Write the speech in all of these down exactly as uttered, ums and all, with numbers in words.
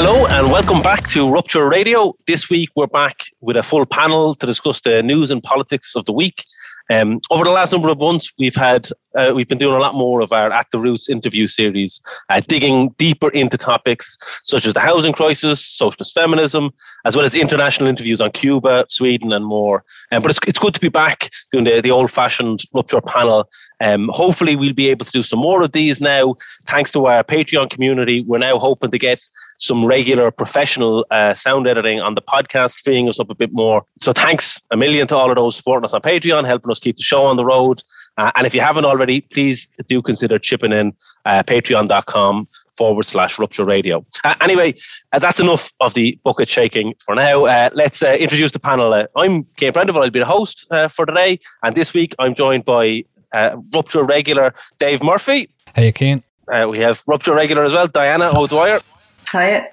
Hello and welcome back to Rupture Radio. This week we're back with a full panel to discuss the news and politics of the week. Um, over the last number of months, we've had uh, we've been doing a lot more of our At The Roots interview series, uh, digging deeper into topics such as the housing crisis, socialist feminism, as well as international interviews on Cuba, Sweden and more. Um, but it's it's good to be back doing the, the old-fashioned Rupture panel. Um, hopefully we'll be able to do some more of these now. Thanks to our Patreon community, we're now hoping to get some regular professional uh, sound editing on the podcast, freeing us up a bit more. So thanks a million to all of those supporting us on Patreon, helping us keep the show on the road. Uh, and if you haven't already, please do consider chipping in uh, patreon.com forward slash Rupture Radio. Uh, anyway, uh, that's enough of the bucket shaking for now. Uh, let's uh, introduce the panel. Uh, I'm Kane Brendeville. I'll be the host uh, for today. And this week, I'm joined by uh, Rupture regular Dave Murphy. Hey, Kane. Uh, we have Rupture regular as well, Diana O'Dwyer. Hiya.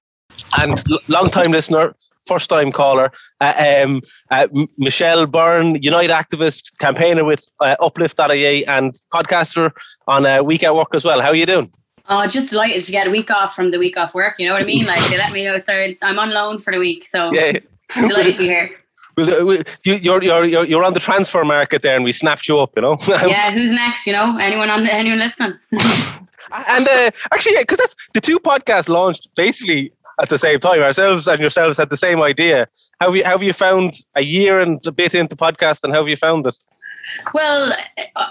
And l- long-time listener, first-time caller, uh, um, uh, M- Michelle Byrne, Unite activist, campaigner with uh, Uplift dot I E and podcaster on uh, Week at Work as well. How are you doing? Oh, just delighted to get a week off from the week off work, you know what I mean? Like, they let me know Thursday. I'm on loan for the week, so yeah. Delighted to be here. Well, you're, you're, you're, you're on the transfer market there and we snapped you up, you know? Yeah, who's next, you know? Anyone on the, anyone listening? And uh, actually, yeah, because that's the two podcasts launched basically at the same time. Ourselves and yourselves had the same idea. How have you, how have you found a year and a bit into podcast, and how have you found it? Well,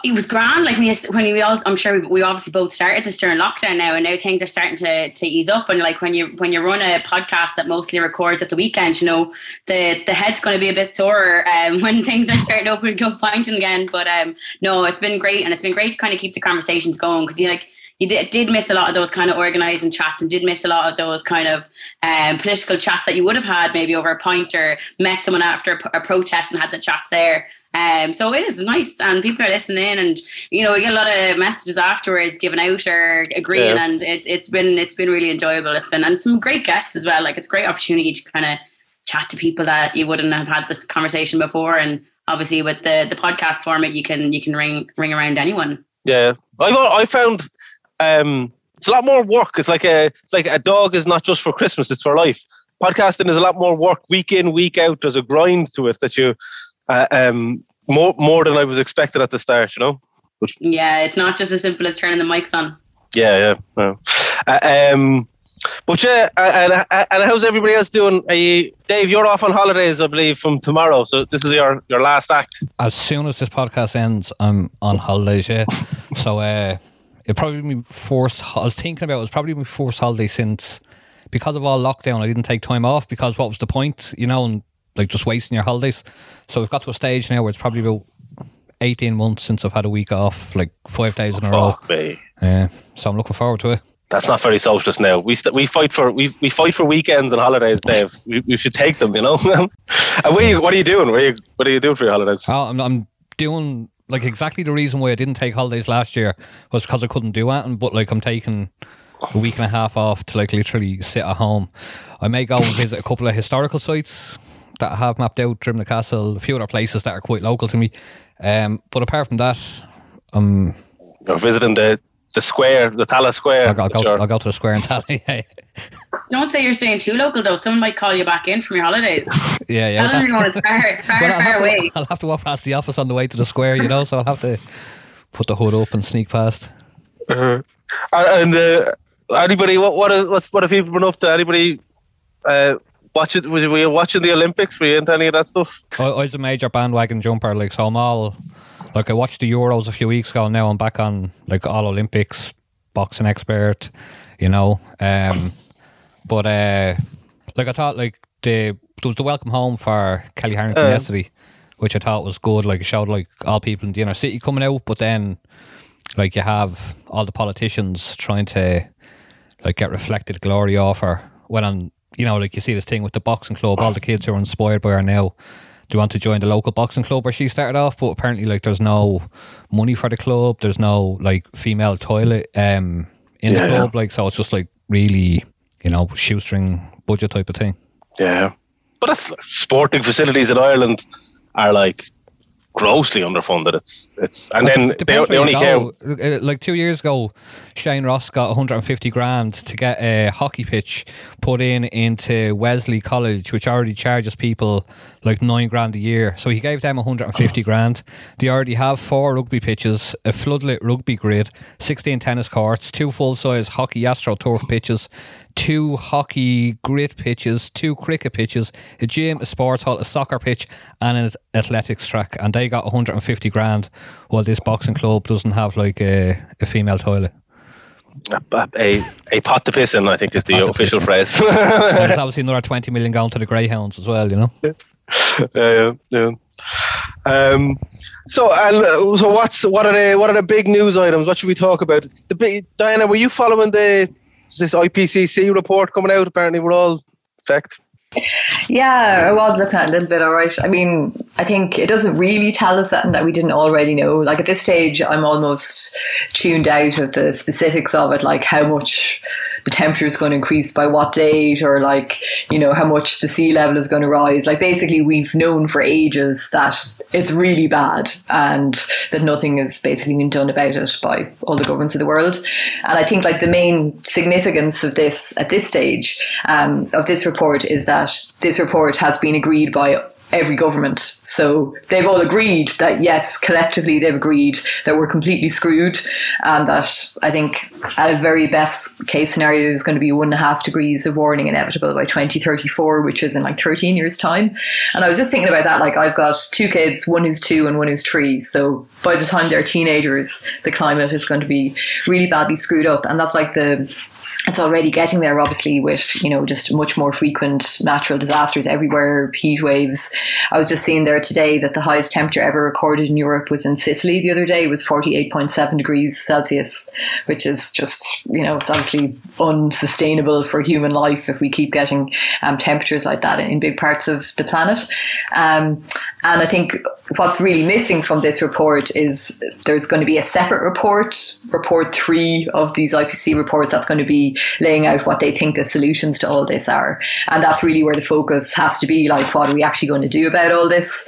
it was grand. Like when we all, I'm sure we, we obviously both started this during lockdown now, and now things are starting to, to ease up. And like when you when you run a podcast that mostly records at the weekend, you know, the, the head's going to be a bit sore um, when things are starting to open up pointing again. But um, no, it's been great, and it's been great to kind of keep the conversations going because you like. You did, did miss a lot of those kind of organising chats and did miss a lot of those kind of um, political chats that you would have had maybe over a pint or met someone after a, p- a protest and had the chats there. Um, so it is nice and people are listening and, you know, we get a lot of messages afterwards giving out or agreeing yeah. and it, it's been it's been really enjoyable. It's been and some great guests as well. Like it's a great opportunity to kind of chat to people that you wouldn't have had this conversation before. And obviously with the, the podcast format, you can you can ring, ring around anyone. Yeah, I've, I found... Um, it's a lot more work. It's like a, it's like a dog is not just for Christmas; it's for life. Podcasting is a lot more work, week in, week out. There's a grind to it that you, uh, um, more more than I was expecting at the start. You know. But, yeah, it's not just as simple as turning the mics on. Yeah, yeah. yeah. Uh, um, but yeah, and, and how's everybody else doing? Are you, Dave, you're off on holidays, I believe, from tomorrow. So this is your, your last act. As soon as this podcast ends, I'm on holidays. Yeah, so. Uh, It probably my first. I was thinking about it, it was probably my first holiday since, because of all lockdown, I didn't take time off because what was the point, you know, and like just wasting your holidays. So we've got to a stage now where it's probably about eighteen months since I've had a week off, like five days in a row. Fuck me. Yeah, so I'm looking forward to it. That's not very socialist now. We st- we fight for we we fight for weekends and holidays, Dave. We we should take them, you know. And what are you, what are you doing? What are you what are you doing for your holidays? Oh, I'm I'm doing. Like, exactly the reason why I didn't take holidays last year was because I couldn't do anything, but, like, I'm taking a week and a half off to, like, literally sit at home. I may go and visit a couple of historical sites that I have mapped out, Drimna Castle, a few other places that are quite local to me. Um, but apart from that, um, you're visiting the... The square, the Tala Square. I'll go, I'll go, sure. to, I'll go to the square in Tala. Yeah. Don't say you're staying too local, though. Someone might call you back in from your holidays. Yeah, yeah. Tell them you're going far, far, well, far away. To, I'll have to walk past the office on the way to the square, you know, so I'll have to put the hood up and sneak past. Uh, and uh, anybody, what, what, is, what's, what have people been up to? Anybody uh, watching, was, were you watching the Olympics? Were you into any of that stuff? I, I was a major bandwagon jumper, like, so I'm all... Like, I watched the Euros a few weeks ago, and now I'm back on, like, all Olympics, boxing expert, you know. Um, but, uh, like, I thought, like, the, there was the welcome home for Kelly Harrington uh, yesterday, which I thought was good. Like, it showed, like, all people in the inner city coming out, but then, like, you have all the politicians trying to, like, get reflected glory off her. When I'm, you know, like, you see this thing with the boxing club, all the kids who are inspired by her now. Do you want to join the local boxing club where she started off? But apparently, like, there's no money for the club. There's no, like, female toilet um, in yeah, the club. Yeah. Like, so it's just, like, really, you know, shoestring budget type of thing. Yeah. But that's, like, sporting facilities in Ireland are, like, grossly underfunded. It's it's and well, then they, they only go, care. Like two years ago, Shane Ross got one hundred fifty grand to get a hockey pitch put in into Wesley College, which already charges people like nine grand a year. So he gave them one hundred fifty grand. They already have four rugby pitches, a floodlit rugby grid, sixteen tennis courts, two full-size hockey AstroTurf pitches, two hockey grid pitches, two cricket pitches, a gym, a sports hall, a soccer pitch, and an athletics track. And they got one hundred fifty grand while this boxing club doesn't have like a, a female toilet. A, a, a pot to piss in, I think, is the official phrase. And there's obviously another twenty million going to the Greyhounds as well, you know? Yeah, yeah, yeah. Um, so, uh, so what's what are the what are the big news items? What should we talk about? The big, Diana, were you following the this I P C C report coming out? Apparently, we're all fecked. Yeah, I was looking at it a little bit, all right. I mean, I think it doesn't really tell us something that we didn't already know. Like at this stage, I'm almost tuned out of the specifics of it, like how much the temperature is going to increase by what date, or like, you know, how much the sea level is going to rise. Like basically we've known for ages that it's really bad and that nothing is basically being done about it by all the governments of the world. And I think like the main significance of this at this stage um, of this report is that this report has been agreed by every government. So they've all agreed that, yes, collectively they've agreed that we're completely screwed, and that I think at a very best case scenario is going to be one and a half degrees of warming inevitable by twenty thirty-four, which is in like thirteen years time. And I was just thinking about that, like I've got two kids, one who's two and one who's three. So by the time they're teenagers, the climate is going to be really badly screwed up. And that's like the It's already getting there, obviously, with, you know, just much more frequent natural disasters everywhere, heat waves. I was just seeing there today that the highest temperature ever recorded in Europe was in Sicily the other day. It was forty-eight point seven degrees Celsius, which is just, you know, it's obviously unsustainable for human life if we keep getting um, temperatures like that in big parts of the planet. Um, and I think what's really missing from this report is there's going to be a separate report, report three of these I P C C reports, that's going to be laying out what they think the solutions to all this are. And that's really where the focus has to be, like, what are we actually going to do about all this?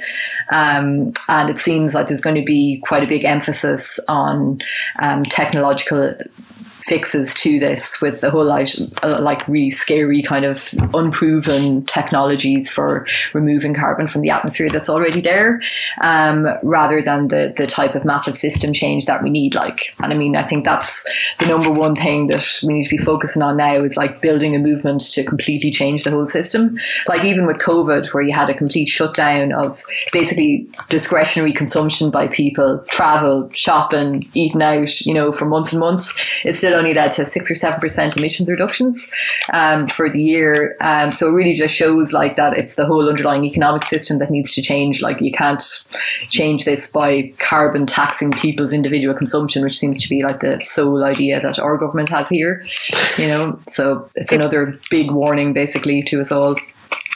Um, and it seems like there's going to be quite a big emphasis on um, technological fixes to this, with the whole like, like really scary kind of unproven technologies for removing carbon from the atmosphere that's already there, um, rather than the, the type of massive system change that we need. Like, and I mean, I think that's the number one thing that we need to be focusing on now is like building a movement to completely change the whole system. Like even with COVID, where you had a complete shutdown of basically discretionary consumption by people, travel, shopping, eating out, you know, for months and months, it's still only led to six or seven percent emissions reductions um, for the year. Um, so it really just shows like that it's the whole underlying economic system that needs to change. Like you can't change this by carbon taxing people's individual consumption, which seems to be like the sole idea that our government has here, you know. So it's another big warning basically to us all.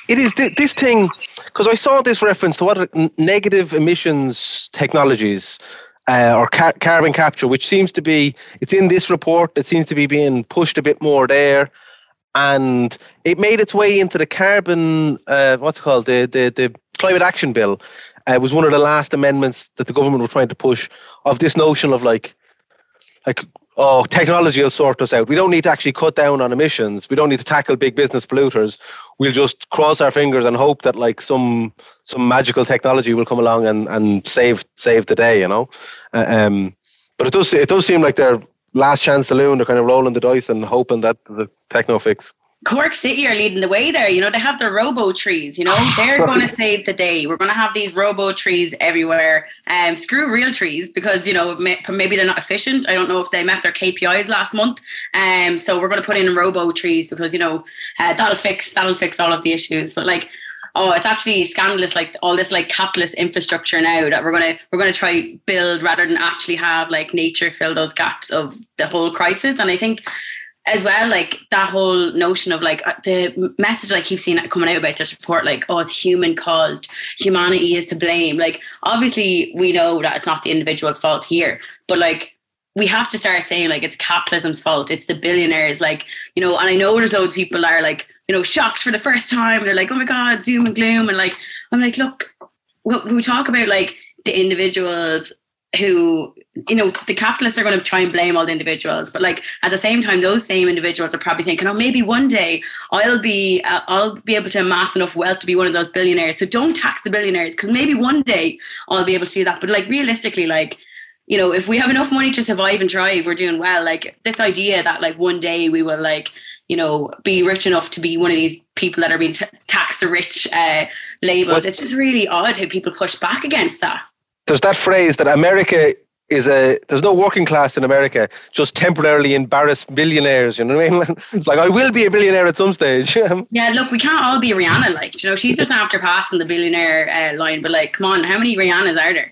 It is th- this thing, because I saw this reference to what negative emissions technologies Uh, or ca- carbon capture, which seems to be, it's in this report, it seems to be being pushed a bit more there. And it made its way into the carbon, uh, what's it called, the, the, the Climate Action Bill. Uh, was one of the last amendments that the government were trying to push, of this notion of like, like oh, technology will sort us out. We don't need to actually cut down on emissions. We don't need to tackle big business polluters. We'll just cross our fingers and hope that like some some magical technology will come along and, and save save the day, you know. Um, but it does it does seem like their last chance saloon. They're kind of rolling the dice and hoping that the techno fix. Cork City are leading the way there. You know, they have their robo trees, you know, they're going to save the day. We're going to have these robo trees everywhere. Um, screw real trees because, you know, maybe they're not efficient. I don't know if they met their K P Is last month. Um, so we're going to put in robo trees because, you know, uh, that'll fix, that'll fix all of the issues. But like, oh, it's actually scandalous, like all this like capitalist infrastructure now that we're going to we're going to try build rather than actually have like nature fill those gaps of the whole crisis. And I think as well, like that whole notion of like the message I keep seeing coming out about this report, like, oh, it's human caused, humanity is to blame. Like, obviously we know that it's not the individual's fault here, but like we have to start saying like it's capitalism's fault, it's the billionaires, like, you know. And I know there's loads of people that are like, you know, shocked for the first time and they're like, oh my God, doom and gloom. And like, I'm like, look, we, we talk about like the individuals who, you know, the capitalists are going to try and blame all the individuals, but like at the same time, those same individuals are probably thinking, oh, maybe one day I'll be uh, I'll be able to amass enough wealth to be one of those billionaires. So don't tax the billionaires, because maybe one day I'll be able to do that. But like realistically, like, you know, if we have enough money to survive and thrive, we're doing well. Like this idea that like one day we will like, you know, be rich enough to be one of these people that are being t- taxed the rich uh, labels. Well, it's just really odd how people push back against that. There's that phrase that America is a, there's no working class in America, just temporarily embarrassed billionaires, you know what I mean? It's like, I will be a billionaire at some stage. Yeah, look, we can't all be Rihanna, like, you know, she's just after passing the billionaire uh, line, but like, come on, how many Rihannas are there?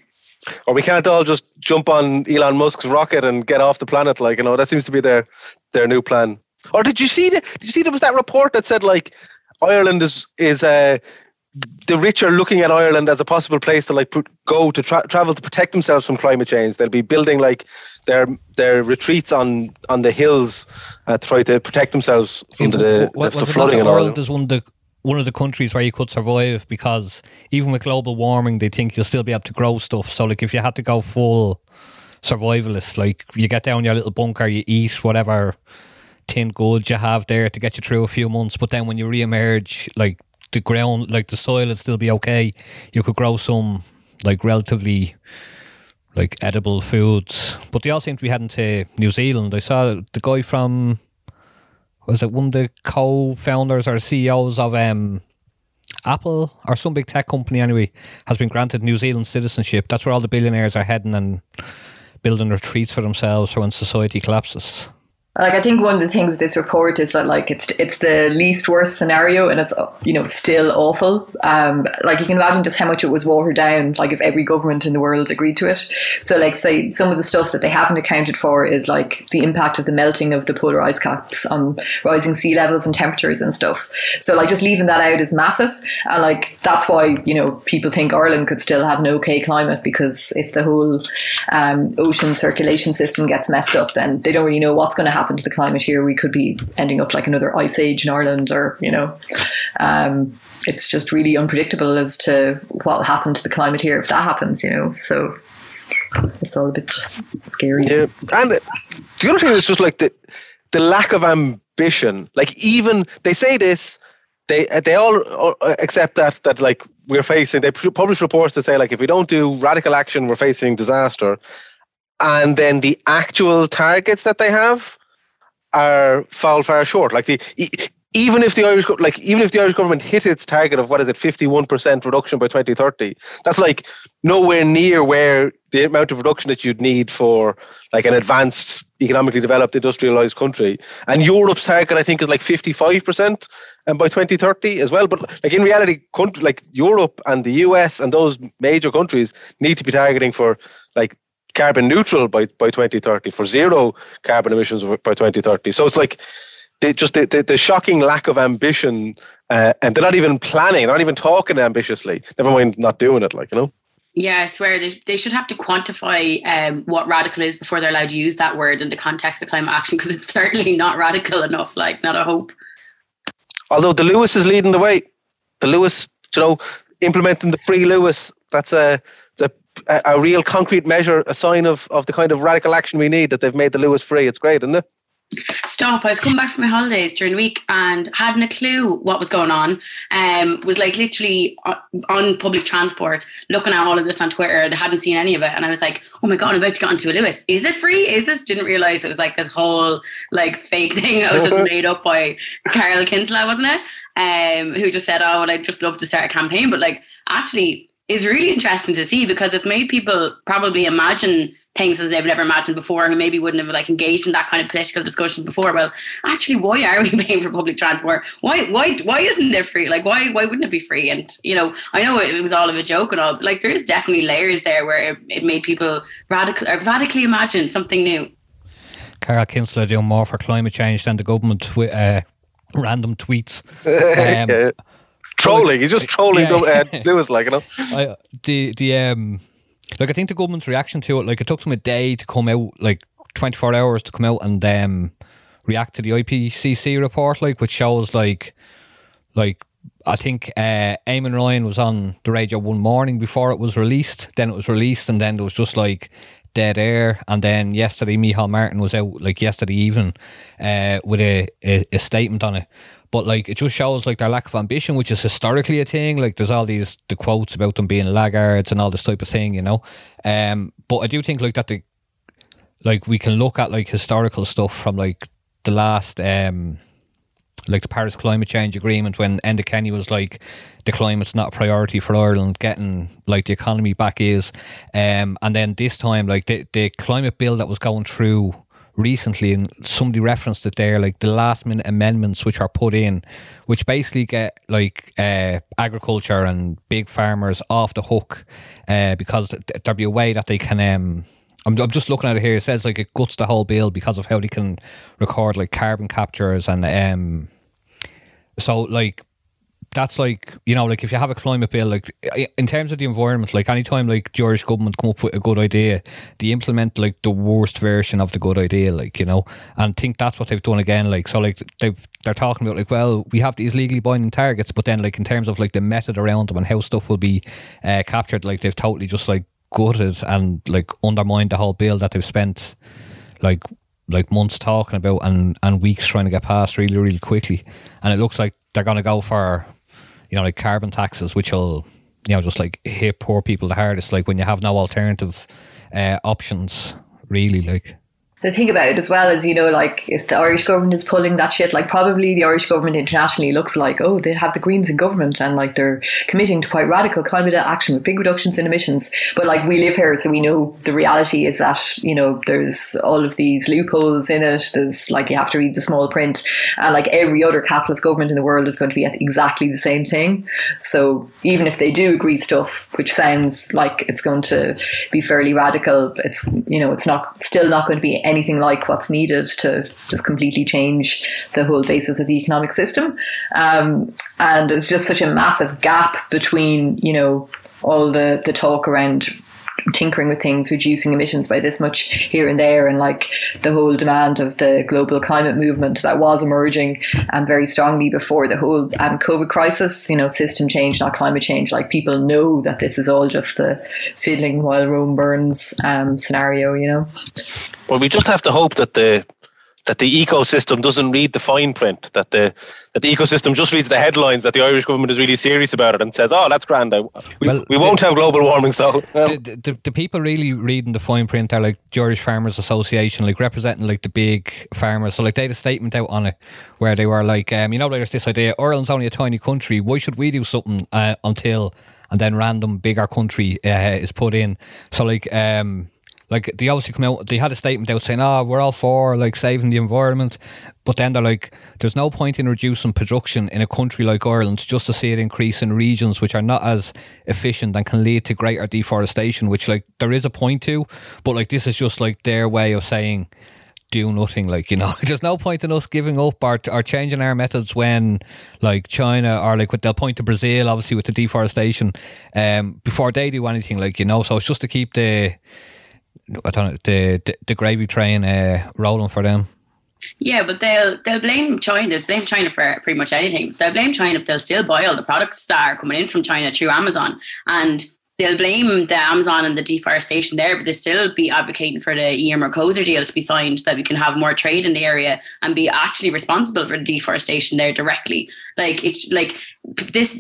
Or we can't all just jump on Elon Musk's rocket and get off the planet, like, you know, that seems to be their their new plan. Or did you see, the, did you see there was that report that said, like, Ireland is, is uh, the rich are looking at Ireland as a possible place to like pr- go to tra- travel to protect themselves from climate change. They'll be building like their their retreats on, on the hills uh, to try to protect themselves from the, what, the, the flooding. And Ireland is one of the one of the countries where you could survive, because even with global warming, they think you'll still be able to grow stuff. So like if you had to go full survivalist, like you get down your little bunker, you eat whatever tin goods you have there to get you through a few months, but then when you reemerge, like the ground, like the soil would still be okay. You could grow some like relatively like edible foods. But they all seem to be heading to New Zealand. I saw the guy from, was it one of the co-founders or C E Os of um, Apple or some big tech company anyway, has been granted New Zealand citizenship. That's where all the billionaires are heading and building retreats for themselves for when society collapses. Like, I think one of the things this report is that, like, it's it's the least worst scenario, and it's, you know, still awful. Um, like, you can imagine just how much it was watered down, like, if every government in the world agreed to it. So, like, say, some of the stuff that they haven't accounted for is, like, the impact of the melting of the polar ice caps on rising sea levels and temperatures and stuff. So, like, just leaving that out is massive. And, like, that's why, you know, people think Ireland could still have an okay climate, because if the whole um, ocean circulation system gets messed up, then they don't really know what's going to happen to the climate here. We could be ending up like another ice age in Ireland, or, you know, um, it's just really unpredictable as to what will happen to the climate here if that happens, you know. So it's all a bit scary. Yeah, and the other thing is just like the the lack of ambition. Like, even they say this, they they all accept that that like we're facing. They publish reports that say like if we don't do radical action, we're facing disaster, and then the actual targets that they have are fall far short. Like the even if the Irish like even if the Irish government hit its target of what is it fifty-one percent reduction by twenty thirty, that's like nowhere near where the amount of reduction that you'd need for like an advanced, economically developed, industrialized country. And Europe's target, I think, is like fifty-five percent and by twenty thirty as well. But like in reality, country, like Europe and the U S and those major countries need to be targeting for like carbon neutral by, by twenty thirty, for zero carbon emissions by twenty thirty. So it's like they just the, the, the shocking lack of ambition, uh, and they're not even planning, they're not even talking ambitiously, never mind not doing it, like, you know. Yeah, I swear they, they should have to quantify um, what radical is before they're allowed to use that word in the context of climate action, because it's certainly not radical enough, like, not a hope. Although the Lewis is leading the way. The Lewis, you know, implementing the free Lewis, that's a A, a real concrete measure, a sign of, of the kind of radical action we need, that they've made the Lewis free. It's great, isn't it? Stop. I was coming back from my holidays during the week and hadn't a clue what was going on. Um, was like literally on public transport, looking at all of this on Twitter, and hadn't seen any of it. And I was like, oh my God, I'm about to get onto a Lewis. Is it free? Is this? Didn't realise it was like this whole like fake thing that was just made up by Carol Kinsler, wasn't it? Um, who just said, oh, well, I'd just love to start a campaign. But like, actually, is really interesting to see, because it's made people probably imagine things that they've never imagined before, who maybe wouldn't have like engaged in that kind of political discussion before. Well, actually, why are we paying for public transport? Why, why, why isn't it free? Like, why, why wouldn't it be free? And you know, I know it was all of a joke and all, but like there is definitely layers there where it, it made people radical, radically imagine something new. Carol Kinsler doing more for climate change than the government with uh, random tweets. Um, Trolling, he's just trolling. Yeah. uh, Lewis, like, you know. I, the the um, like I think the government's reaction to it, like it took them a day to come out, like twenty four hours to come out and um, react to the I P C C report, like, which shows like, like I think uh, Eamon Ryan was on the radio one morning before it was released. Then it was released, and then there was just like dead air. And then yesterday, Michael Martin was out like yesterday evening uh, with a, a, a statement on it. But like, it just shows like their lack of ambition, which is historically a thing. Like, there's all these the quotes about them being laggards and all this type of thing, you know. Um, but I do think like that the like we can look at like historical stuff from like the last. Um, like the Paris Climate Change Agreement, when Enda Kenny was like, the climate's not a priority for Ireland, getting like the economy back is. Um, and then this time, like the, the climate bill that was going through recently, and somebody referenced it there, like the last minute amendments which are put in, which basically get like uh, agriculture and big farmers off the hook uh, because th- there'll be a way that they can... Um, I'm, I'm just looking at it here. It says like it guts the whole bill because of how they can record like carbon captures and um. So like, that's like, you know, like if you have a climate bill, like in terms of the environment, like anytime like the Irish government come up with a good idea, they implement like the worst version of the good idea, like, you know, and think that's what they've done again. Like, so like they've, they're talking about like, well, we have these legally binding targets, but then like in terms of like the method around them and how stuff will be uh, captured, like they've totally just like gutted and like undermined the whole bill that they've spent like like months talking about and and weeks trying to get passed really really quickly. And it looks like they're going to go for, you know, like carbon taxes, which will, you know, just like hit poor people the hardest, like when you have no alternative uh, options really. Like the thing about it as well is, you know, like if the Irish government is pulling that shit, like probably the Irish government internationally looks like, oh, they have the Greens in government and like they're committing to quite radical climate action with big reductions in emissions. But like we live here, so we know the reality is that, you know, there's all of these loopholes in it. There's like, you have to read the small print, and like every other capitalist government in the world is going to be at exactly the same thing. So even if they do agree stuff, which sounds like it's going to be fairly radical, it's, you know, it's not still not going to be anything like what's needed to just completely change the whole basis of the economic system. Um, and there's just such a massive gap between, you know, all the, the talk around tinkering with things, reducing emissions by this much here and there, and like the whole demand of the global climate movement that was emerging um, very strongly before the whole um, COVID crisis, you know, system change, not climate change. Like people know that this is all just the fiddling while Rome burns um, scenario, you know. Well, we just have to hope that the that the ecosystem doesn't read the fine print, that the that the ecosystem just reads the headlines, that the Irish government is really serious about it and says, oh, that's grand. We, well, we won't the, have global warming. So well. the, the, the people really reading the fine print are like the Irish Farmers Association, like representing like the big farmers. So like they had a statement out on it where they were like, um, you know, there's this idea, Ireland's only a tiny country, why should we do something uh, until, and then random bigger country uh, is put in. So like... um. Like, they obviously come out, they had a statement out saying, oh, we're all for, like, saving the environment. But then they're like, there's no point in reducing production in a country like Ireland just to see it increase in regions which are not as efficient and can lead to greater deforestation, which, like, there is a point to. But, like, this is just, like, their way of saying, do nothing. Like, you know, there's no point in us giving up or, or changing our methods when, like, China or, like, they'll point to Brazil, obviously, with the deforestation, um, before they do anything, like, you know. So it's just to keep the... I don't know, the, the, the gravy train uh, rolling for them. Yeah, but they'll they'll blame China. They'll blame China for pretty much anything. They'll blame China, but they'll still buy all the products that are coming in from China through Amazon. And they'll blame the Amazon and the deforestation there, but they'll still be advocating for the E M Mercoser deal to be signed so that we can have more trade in the area and be actually responsible for the deforestation there directly. Like, it's like this,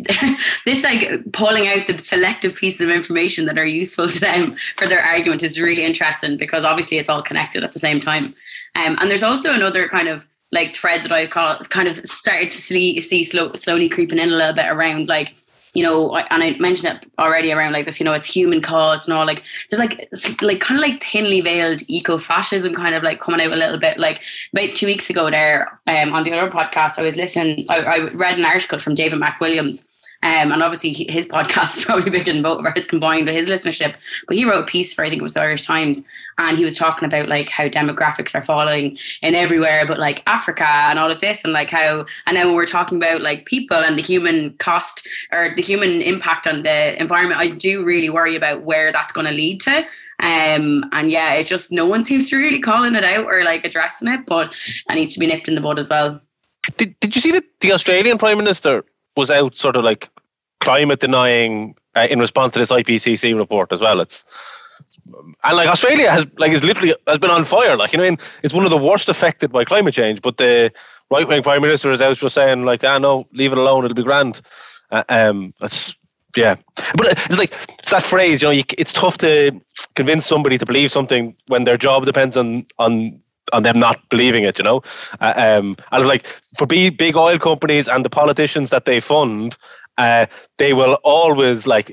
this like pulling out the selective pieces of information that are useful to them for their argument is really interesting, because obviously it's all connected at the same time. Um, and there's also another kind of like thread that I call kind of started to see, see slow, slowly creeping in a little bit around like, you know, and I mentioned it already around like this, you know, it's human caused and all, like there's like like kind of like thinly veiled eco-fascism kind of like coming out a little bit. Like about two weeks ago there um, on the other podcast, I was listening, I, I read an article from David Mac Williams. Um, and obviously he, his podcast is probably bigger than both of ours combined with his listenership. But he wrote a piece for, I think it was the Irish Times, and he was talking about like how demographics are falling in everywhere, but like Africa and all of this, and like how, and now we're talking about like people and the human cost or the human impact on the environment. I do really worry about where that's going to lead to. Um, and yeah, it's just no one seems to really calling it out or like addressing it, but it needs to be nipped in the bud as well. Did, did you see that the Australian Prime Minister was out sort of like climate denying uh, in response to this I P C C report as well. It's and like Australia has like is literally has been on fire. Like, you know, I mean, it's one of the worst affected by climate change. But the right wing prime minister is out just saying like, ah, no, leave it alone. It'll be grand. Uh, um, that's yeah. But it's like it's that phrase. You know, you, it's tough to convince somebody to believe something when their job depends on on. on them not believing it, you know? Uh, um, and it's like, for big, big oil companies and the politicians that they fund, uh, they will always like,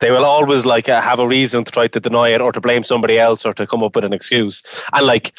they will always like uh, have a reason to try to deny it or to blame somebody else or to come up with an excuse. And like,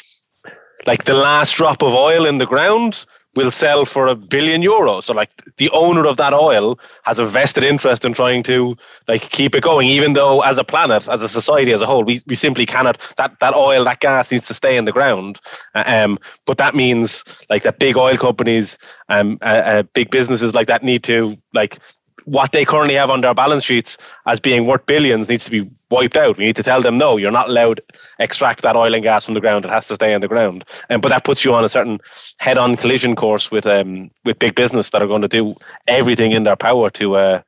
like the last drop of oil in the ground will sell for a billion euros. So like the owner of that oil has a vested interest in trying to like keep it going, even though as a planet, as a society as a whole, we, we simply cannot, that, that oil, that gas needs to stay in the ground. Um, but that means like that big oil companies, um, uh, uh, big businesses like that need to like, what they currently have on their balance sheets as being worth billions needs to be wiped out. We need to tell them, no, you're not allowed extract that oil and gas from the ground. It has to stay in the ground. And, but that puts you on a certain head-on collision course with um with big business that are going to do everything in their power to uh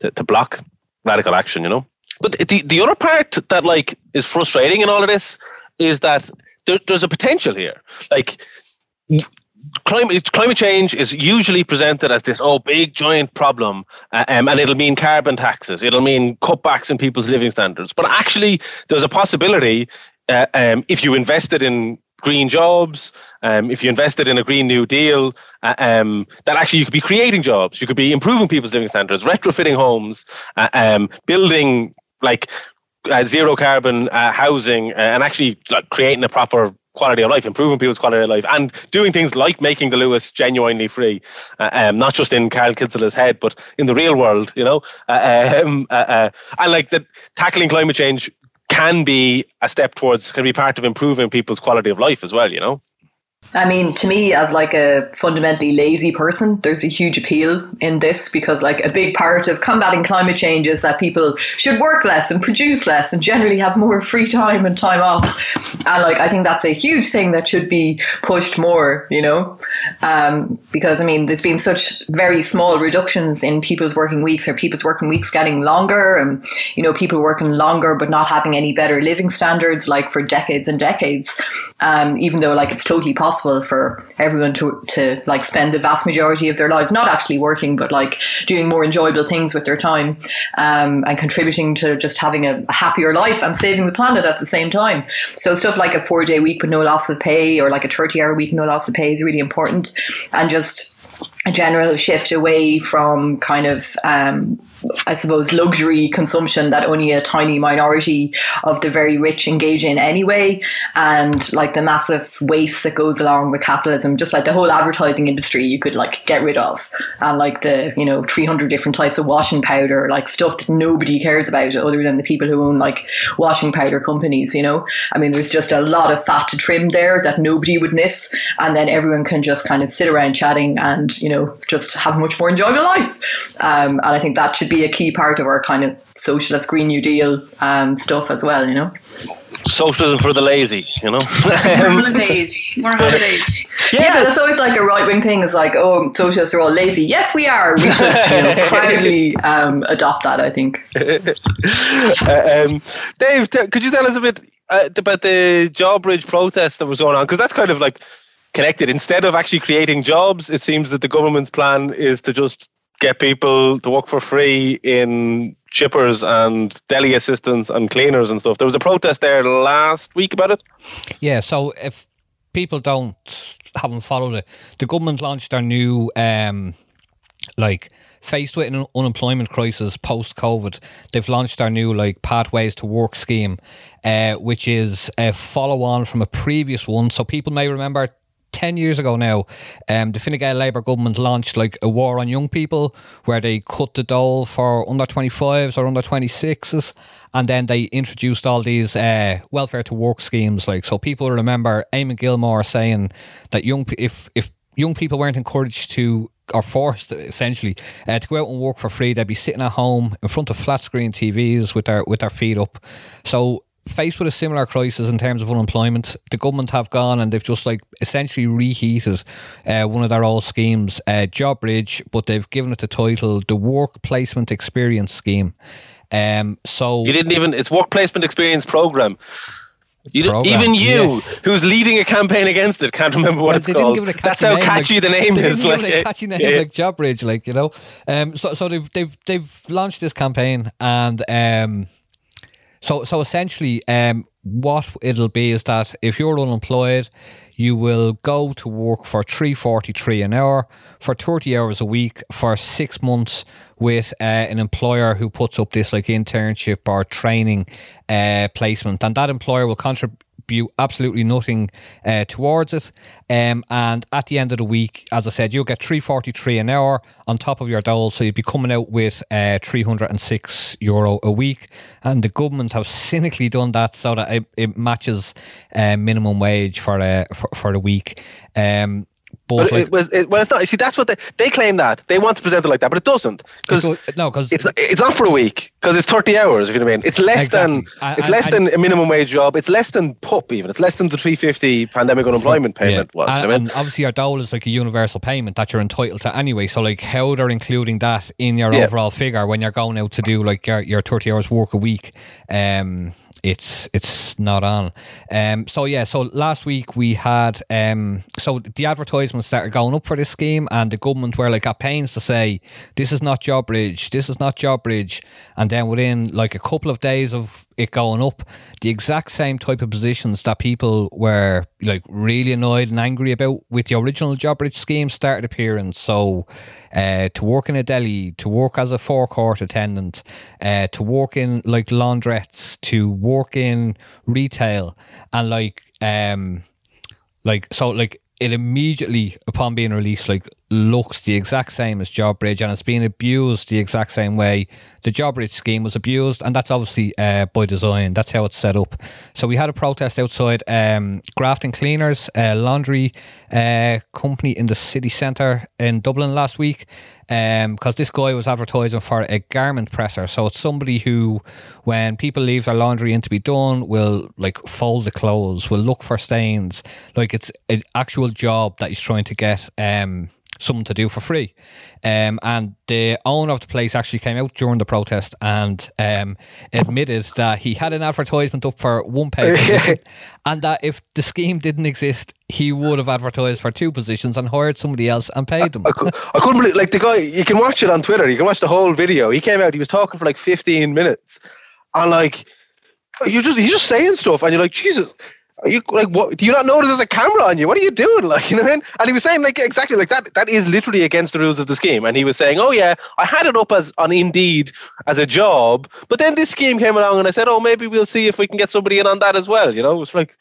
to, to block radical action, you know? But the, the other part that like is frustrating in all of this is that there, there's a potential here. Like, Climate climate change is usually presented as this oh big giant problem, um, and it'll mean carbon taxes, it'll mean cutbacks in people's living standards. But actually, there's a possibility uh, um, if you invested in green jobs, um, if you invested in a Green New Deal, uh, um, that actually you could be creating jobs, you could be improving people's living standards, retrofitting homes, uh, um, building like uh, zero carbon uh, housing, uh, and actually like, creating a proper quality of life, improving people's quality of life, and doing things like making the Lewis genuinely free, uh, um, not just in Carol Kinsler's head, but in the real world, you know? Uh, um, uh, uh, and like that tackling climate change can be a step towards, can be part of improving people's quality of life as well, you know? I mean, to me, as like a fundamentally lazy person, there's a huge appeal in this because like a big part of combating climate change is that people should work less and produce less and generally have more free time and time off. And like, I think that's a huge thing that should be pushed more, you know, um, because I mean, there's been such very small reductions in people's working weeks or people's working weeks getting longer and, you know, people working longer but not having any better living standards like for decades and decades, um, even though like it's totally possible for everyone to to like spend the vast majority of their lives not actually working but like doing more enjoyable things with their time, um, and contributing to just having a happier life and saving the planet at the same time. So stuff like a four day week with no loss of pay or like a thirty hour week no loss of pay is really important, and just a general shift away from kind of um I suppose luxury consumption that only a tiny minority of the very rich engage in anyway, and like the massive waste that goes along with capitalism, just like the whole advertising industry you could like get rid of, and like the, you know, three hundred different types of washing powder, like stuff that nobody cares about other than the people who own like washing powder companies, you know. I mean, there's just a lot of fat to trim there that nobody would miss, and then everyone can just kind of sit around chatting and, you know, just have a much more enjoyable life, um, and I think that should be a key part of our kind of socialist Green New Deal um, stuff as well, you know. Socialism for the lazy, you know. We're the lazy. We're the lazy. Yeah, yeah, but that's always like a right-wing thing. Is like, oh, socialists are all lazy. Yes, we are. We should, you know, proudly um, adopt that, I think. uh, um, Dave, t- could you tell us a bit uh, about the Jawbridge protest that was going on? Because that's kind of like connected. Instead of actually creating jobs, it seems that the government's plan is to just get people to work for free in shippers and deli assistants and cleaners and stuff. There was a protest there last week about it. Yeah, so if people don't haven't followed it, the government launched their new, um, like, faced with an unemployment crisis post-COVID, they've launched their new, like, Pathways to Work scheme, uh, which is a follow-on from a previous one. So people may remember ten years ago now, um, the Fine Gael Labour government launched like a war on young people where they cut the dole for under twenty-fives or under twenty-sixes, and then they introduced all these uh, welfare to work schemes. Like, so people remember Eamon Gilmore saying that young if if young people weren't encouraged to or forced essentially uh, to go out and work for free, they'd be sitting at home in front of flat screen T Vs with their with their feet up. So faced with a similar crisis in terms of unemployment, the government have gone and they've just like essentially reheated uh, one of their old schemes, uh, JobBridge, but they've given it the title the Work Placement Experience Scheme. Um, so you didn't even, it's Work Placement Experience Programme. You program, even you, yes. who's leading a campaign against it, can't remember what well, it's called. It That's how catchy like, the name they is. They didn't give like, it a catchy name yeah. like JobBridge, like, you know. Um, so so they've they've they've launched this campaign, and um, so so essentially, um, what it'll be is that if you're unemployed, you will go to work for three forty-three an hour for thirty hours a week for six months with uh, an employer who puts up this like internship or training uh, placement, and that employer will contribute absolutely nothing uh, towards it. Um, and at the end of the week, as I said, you'll get three forty-three an hour on top of your dole, so you'd be coming out with uh, three hundred six euro a week. And the government have cynically done that so that it, it matches uh, minimum wage for uh, for, for the week. Um, But, but like, it was it, well, it's not. See, that's what they they claim, that they want to present it like that, but it doesn't, because no, because it's it's not for a week, because it's thirty hours. If you know what I mean, it's less exactly. than and, it's and, less and, than a minimum wage job. It's less than P U P even. It's less than the three fifty pandemic unemployment yeah. payment was. And, I mean? and obviously, our dole is like a universal payment that you're entitled to anyway. So, like, how they're including that in your yeah. overall figure when you're going out to do like your your thirty hours work a week. Um, It's it's not on. Um, so, yeah, so last week we had, um, so the advertisements that are going up for this scheme, and the government were like at pains to say, this is not JobBridge, this is not JobBridge. And then within like a couple of days of it going up, the exact same type of positions that people were like really annoyed and angry about with the original JobBridge scheme started appearing. So uh, to work in a deli, to work as a forecourt attendant, uh, to work in like laundrettes, to work in retail, and like um like so like it immediately upon being released like looks the exact same as JobBridge, and it's being abused the exact same way the JobBridge scheme was abused, and that's obviously uh, by design. That's how it's set up. So we had a protest outside um, Grafton Cleaners, a laundry uh, company in the city centre in Dublin last week, because um, this guy was advertising for a garment presser. So it's somebody who, when people leave their laundry in to be done, will like fold the clothes, will look for stains. Like it's an actual job that he's trying to get um, something to do for free. Um, and the owner of the place actually came out during the protest and um, admitted that he had an advertisement up for one pay and that if the scheme didn't exist, he would have advertised for two positions and hired somebody else and paid them. I, I couldn't believe, like the guy, you can watch it on Twitter, you can watch the whole video. He came out, he was talking for like fifteen minutes, and like, you're just, he's just saying stuff and you're like, Jesus, are you like, what do you not notice there's a camera on you? What are you doing? Like, you know what I mean? And he was saying like exactly like that that is literally against the rules of the scheme. And he was saying, oh yeah, I had it up as on Indeed as a job, but then this scheme came along and I said, oh, maybe we'll see if we can get somebody in on that as well, you know. It's like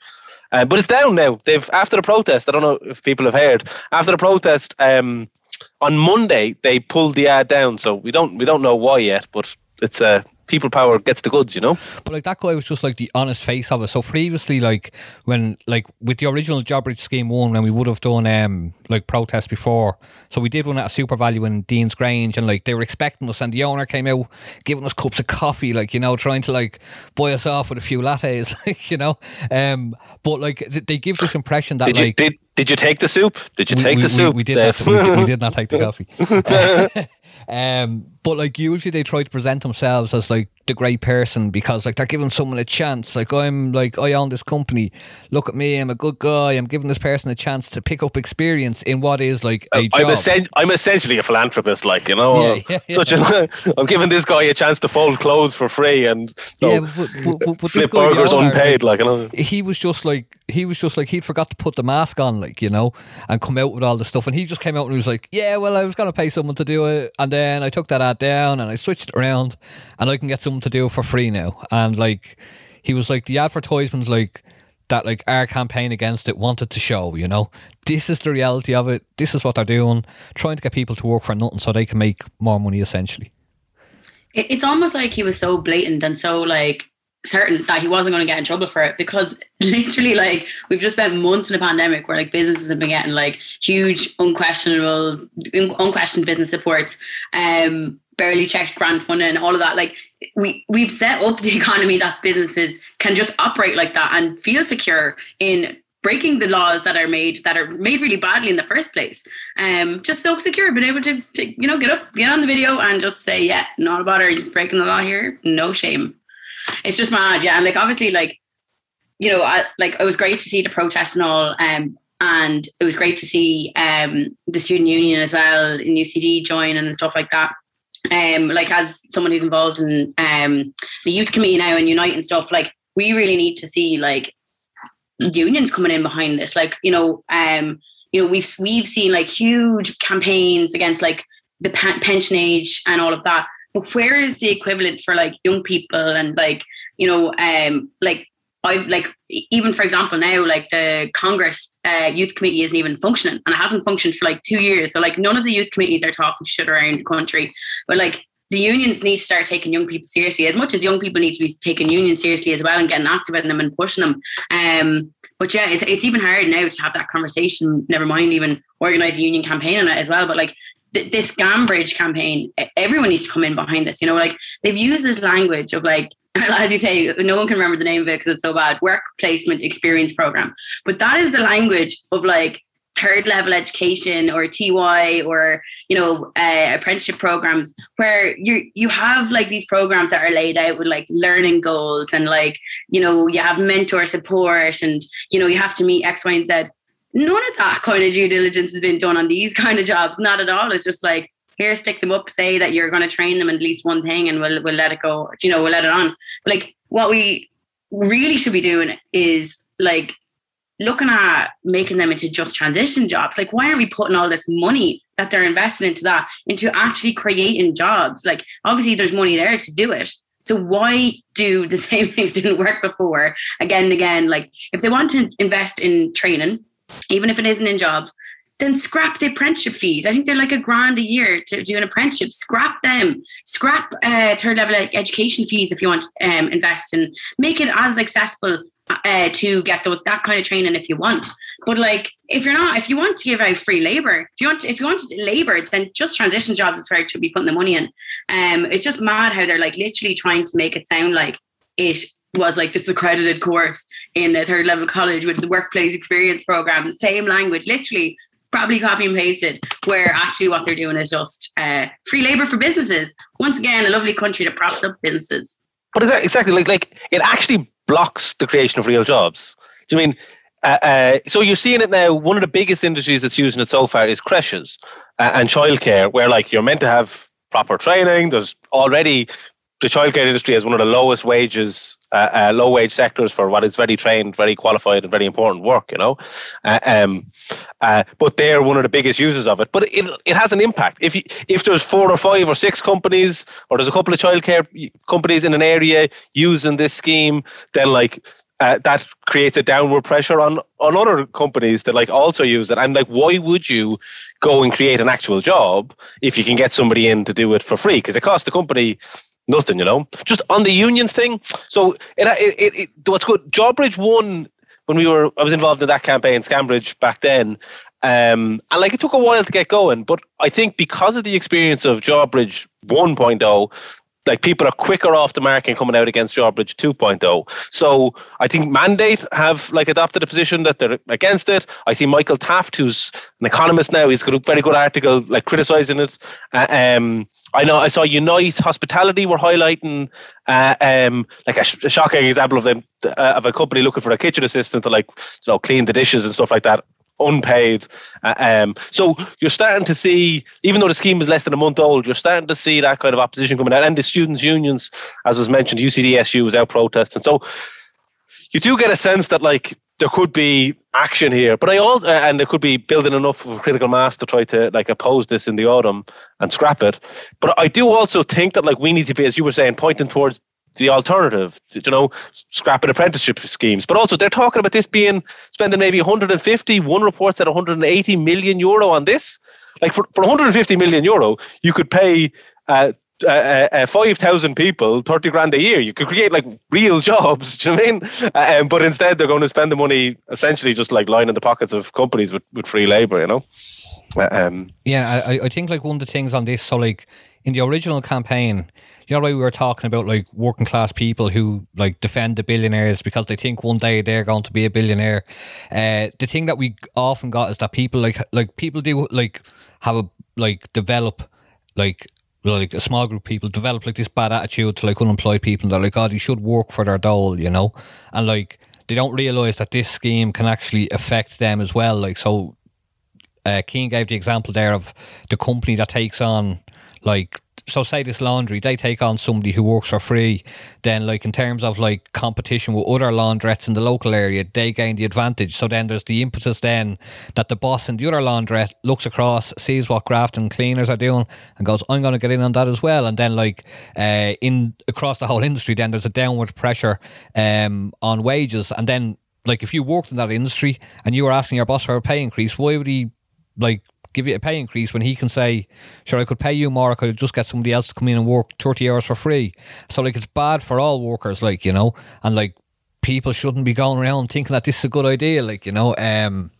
uh, but it's down now. They've after the protest, I don't know if people have heard, after the protest um on Monday they pulled the ad down, so we don't we don't know why yet, but it's a uh, people power gets the goods, you know. But like that guy was just like the honest face of it. So previously, like when like with the original JobBridge scheme one, when we would have done um like protests before, so we did one at a super value in Dean's Grange, and like they were expecting us, and the owner came out giving us cups of coffee, like, you know, trying to like buy us off with a few lattes, like, you know. Um, but like th- they give this impression that did you, like did did you take the soup? Did you we, take we, the we, soup? We did not. we, did, we did not take the coffee. Uh, um, but like usually they try to present themselves as like the great person, because like they're giving someone a chance. Like I'm like I own this company. Look at me, I'm a good guy. I'm giving this person a chance to pick up experience in what is like a uh, job. I'm, essen- I'm essentially a philanthropist, like, you know. Yeah, yeah, yeah. Such a, I'm giving this guy a chance to fold clothes for free and you know, yeah, but, but, but, but flip burgers owner, unpaid, like, you know. He was just like he was just like he forgot to put the mask on, like, you know, and come out with all this stuff. And he just came out and he was like, yeah, well, I was gonna pay someone to do it, and then I took that ad down and I switched it around, and I can get some to do for free now. And like he was like the advertisements like that like our campaign against it wanted to show, you know, this is the reality of it, this is what they're doing, trying to get people to work for nothing so they can make more money essentially. It's almost like he was so blatant and so like certain that he wasn't going to get in trouble for it, because literally like we've just spent months in a pandemic where like businesses have been getting like huge unquestionable unquestioned business supports, um barely checked grant funding and all of that. Like we, we've set up the economy that businesses can just operate like that and feel secure in breaking the laws that are made, that are made really badly in the first place. Um, just so secure, been able to, to, you know, get up, get on the video and just say, yeah, not about it, just breaking the law here. No shame. It's just mad. Yeah. And like, obviously like, you know, I, like it was great to see the protests and all, um, and it was great to see um, the student union as well in U C D join and stuff like that. Um, like as someone who's involved in um, the youth committee now and Unite and stuff, like we really need to see like unions coming in behind this. Like, you know, um, you know, we've we've seen like huge campaigns against like the pension age and all of that. But where is the equivalent for like young people and like, you know, um, like I've like even for example now like the Congress uh, youth committee isn't even functioning and it hasn't functioned for like two years, so like none of the youth committees are talking shit around the country, but like the unions need to start taking young people seriously as much as young people need to be taking unions seriously as well and getting active in them and pushing them. Um, but yeah, it's it's even hard now to have that conversation, never mind even organise a union campaign on it as well. But like th- this Gambridge campaign, everyone needs to come in behind this, you know, like they've used this language of like, as you say, no one can remember the name of it because it's so bad, work placement experience program. But that is the language of like third level education or T Y or, you know, uh, apprenticeship programs where you you have like these programs that are laid out with like learning goals and like, you know, you have mentor support and, you know, you have to meet X, Y and Z. None of that kind of due diligence has been done on these kind of jobs. Not at all. It's just like, here, stick them up, say that you're going to train them in at least one thing and we'll we'll let it go, you know, we'll let it on. But like what we really should be doing is like looking at making them into just transition jobs. Like why aren't we putting all this money that they're investing into that into actually creating jobs? Like obviously there's money there to do it. So why do the same things didn't work before again and again? Like if they want to invest in training, even if it isn't in jobs, then scrap the apprenticeship fees. I think they're like a grand a year to do an apprenticeship. Scrap them. Scrap uh, third level education fees if you want to um, invest and make it as accessible uh, to get those that kind of training if you want. But like, if you're not, if you want to give out free labor, if you want, to, if you want to labor, then just transition jobs is where it should be putting the money in. Um, it's just mad how they're like literally trying to make it sound like it was like this accredited course in a third level college with the workplace experience program, same language, literally. Probably copy and pasted, where actually what they're doing is just uh, free labour for businesses. Once again, a lovely country that props up businesses. But exactly, like like it actually blocks the creation of real jobs. Do you mean? Uh, uh, so you're seeing it now. One of the biggest industries that's using it so far is creches uh, and childcare, where like you're meant to have proper training. There's already the childcare industry has one of the lowest wages, uh, uh, low wage sectors for what is very trained, very qualified and very important work, you know. Uh, um, uh, but they're one of the biggest users of it. But it it has an impact. If you, if there's four or five or six companies or there's a couple of childcare companies in an area using this scheme, then like uh, that creates a downward pressure on, on other companies that like also use it. And like, why would you go and create an actual job if you can get somebody in to do it for free? Because it costs the company nothing, you know. Just on the unions thing. So it, it, it, what's good, Jawbridge won when we were, I was involved in that campaign, Scambridge back then. Um, and like it took a while to get going. But I think because of the experience of Jawbridge one point oh, like people are quicker off the mark and coming out against Jawbridge two point oh. So I think Mandate have like adopted a position that they're against it. I see Michael Taft, who's an economist now. He's got a very good article like criticising it. Uh, um, I know I saw Unite Hospitality were highlighting uh, um, like a, sh- a shocking example of them uh, of a company looking for a kitchen assistant to like, you know, clean the dishes and stuff like that, unpaid. Uh, um, so you're starting to see, even though the scheme is less than a month old, you're starting to see that kind of opposition coming out. And the students' unions, as was mentioned, U C D S U was out protesting. So you do get a sense that like there could be action here, but I all uh, and there could be building enough of a critical mass to try to like oppose this in the autumn and scrap it. But I do also think that like we need to be, as you were saying, pointing towards the alternative, you know, scrapping apprenticeship schemes. But also they're talking about this being spending maybe one hundred fifty, one report said one hundred eighty million euro on this. Like for, for one hundred fifty million euro, you could pay uh, uh, uh, five thousand people thirty grand a year. You could create like real jobs, do you know what I mean? Um, but instead they're going to spend the money essentially just like lining the pockets of companies with, with free labor, you know? Um, yeah, I, I think like one of the things on this, so like in the original campaign, you know why we were talking about like working class people who like defend the billionaires because they think one day they're going to be a billionaire. Uh, the thing that we often got is that people like like people do like have a like develop like like a small group of people develop like this bad attitude to like unemployed people. They're like, oh, they should work for their dole, you know, and like they don't realize that this scheme can actually affect them as well. Like so, uh, Keane gave the example there of the company that takes on like. So say this laundry, they take on somebody who works for free, then like in terms of like competition with other laundrettes in the local area, they gain the advantage. So then there's the impetus then that the boss in the other laundrette looks across, sees what Grafton Cleaners are doing and goes, I'm going to get in on that as well. And then like uh, in across the whole industry, then there's a downward pressure um, on wages. And then like if you worked in that industry and you were asking your boss for a pay increase, why would he like give you a pay increase when he can say, sure, I could pay you more, I could just get somebody else to come in and work thirty hours for free. So like it's bad for all workers, like, you know, and like people shouldn't be going around thinking that this is a good idea, like, you know, um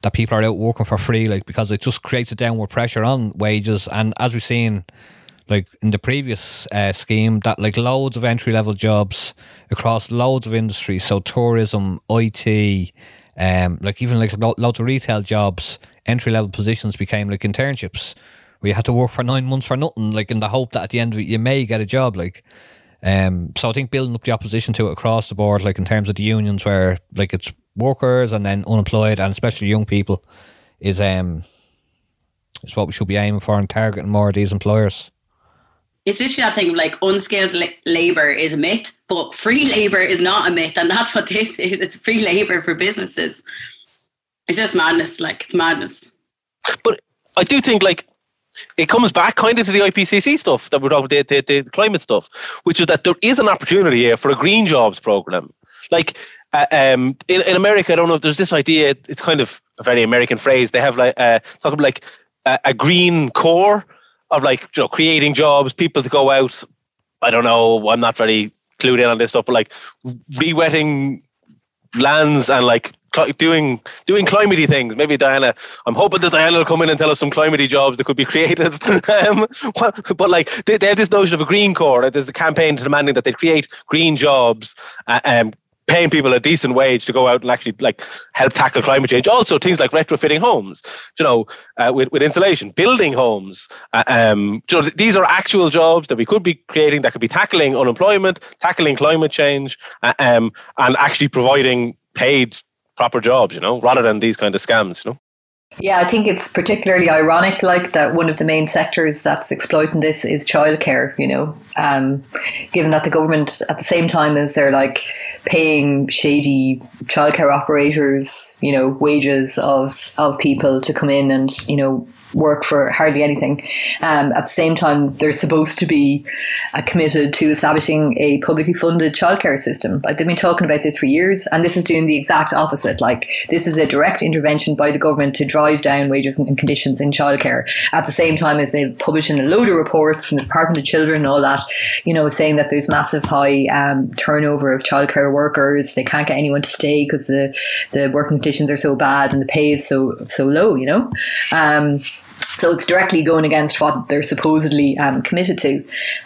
that people are out working for free, like, because it just creates a downward pressure on wages. And as we've seen like in the previous uh, scheme, that like loads of entry level jobs across loads of industries, so tourism, I T, um like even like lo- loads of retail jobs, entry-level positions became like internships where you had to work for nine months for nothing, like in the hope that at the end of it you may get a job, like um so I think building up the opposition to it across the board, like in terms of the unions where like it's workers and then unemployed and especially young people, is um is what we should be aiming for and targeting more of these employers. It's literally that thing of like unskilled la- labour is a myth, but free labour is not a myth, and that's what this is. It's free labour for businesses. It's just madness, like, it's madness. But I do think, like, it comes back kind of to the I P C C stuff that we're talking about, the, the, the climate stuff, which is that there is an opportunity here for a green jobs programme. Like, uh, um, in, in America, I don't know if there's this idea, it's kind of a very American phrase, they have, like, uh, talk about, like, a, a green core of, like, you know, creating jobs, people to go out, I don't know, I'm not very clued in on this stuff, but, like, re-wetting lands and, like, doing doing climatey things. Maybe Diana, I'm hoping that Diana will come in and tell us some climatey jobs that could be created. um, but like they, they have this notion of a green core, right? There's a campaign demanding that they create green jobs, uh, um, paying people a decent wage to go out and actually like help tackle climate change. Also things like retrofitting homes, you know, uh, with, with insulation, building homes. Uh, um, you know, these are actual jobs that we could be creating that could be tackling unemployment, tackling climate change, uh, um, and actually providing paid proper jobs, you know, rather than these kind of scams, you know. Yeah, I think it's particularly ironic, like, that one of the main sectors that's exploiting this is childcare, you know, um, given that the government, at the same time as they're, like, paying shady childcare operators, you know, wages of, of people to come in and, you know, work for hardly anything. Um, at the same time, they're supposed to be uh, committed to establishing a publicly funded childcare system. Like, they've been talking about this for years, and this is doing the exact opposite. Like, this is a direct intervention by the government to drive down wages and conditions in childcare. At the same time as they've published in a load of reports from the Department of Children and all that, you know, saying that there's massive high um, turnover of childcare workers. They can't get anyone to stay because the, the working conditions are so bad and the pay is so, so low, you know. Um, So it's directly going against what they're supposedly um, committed to.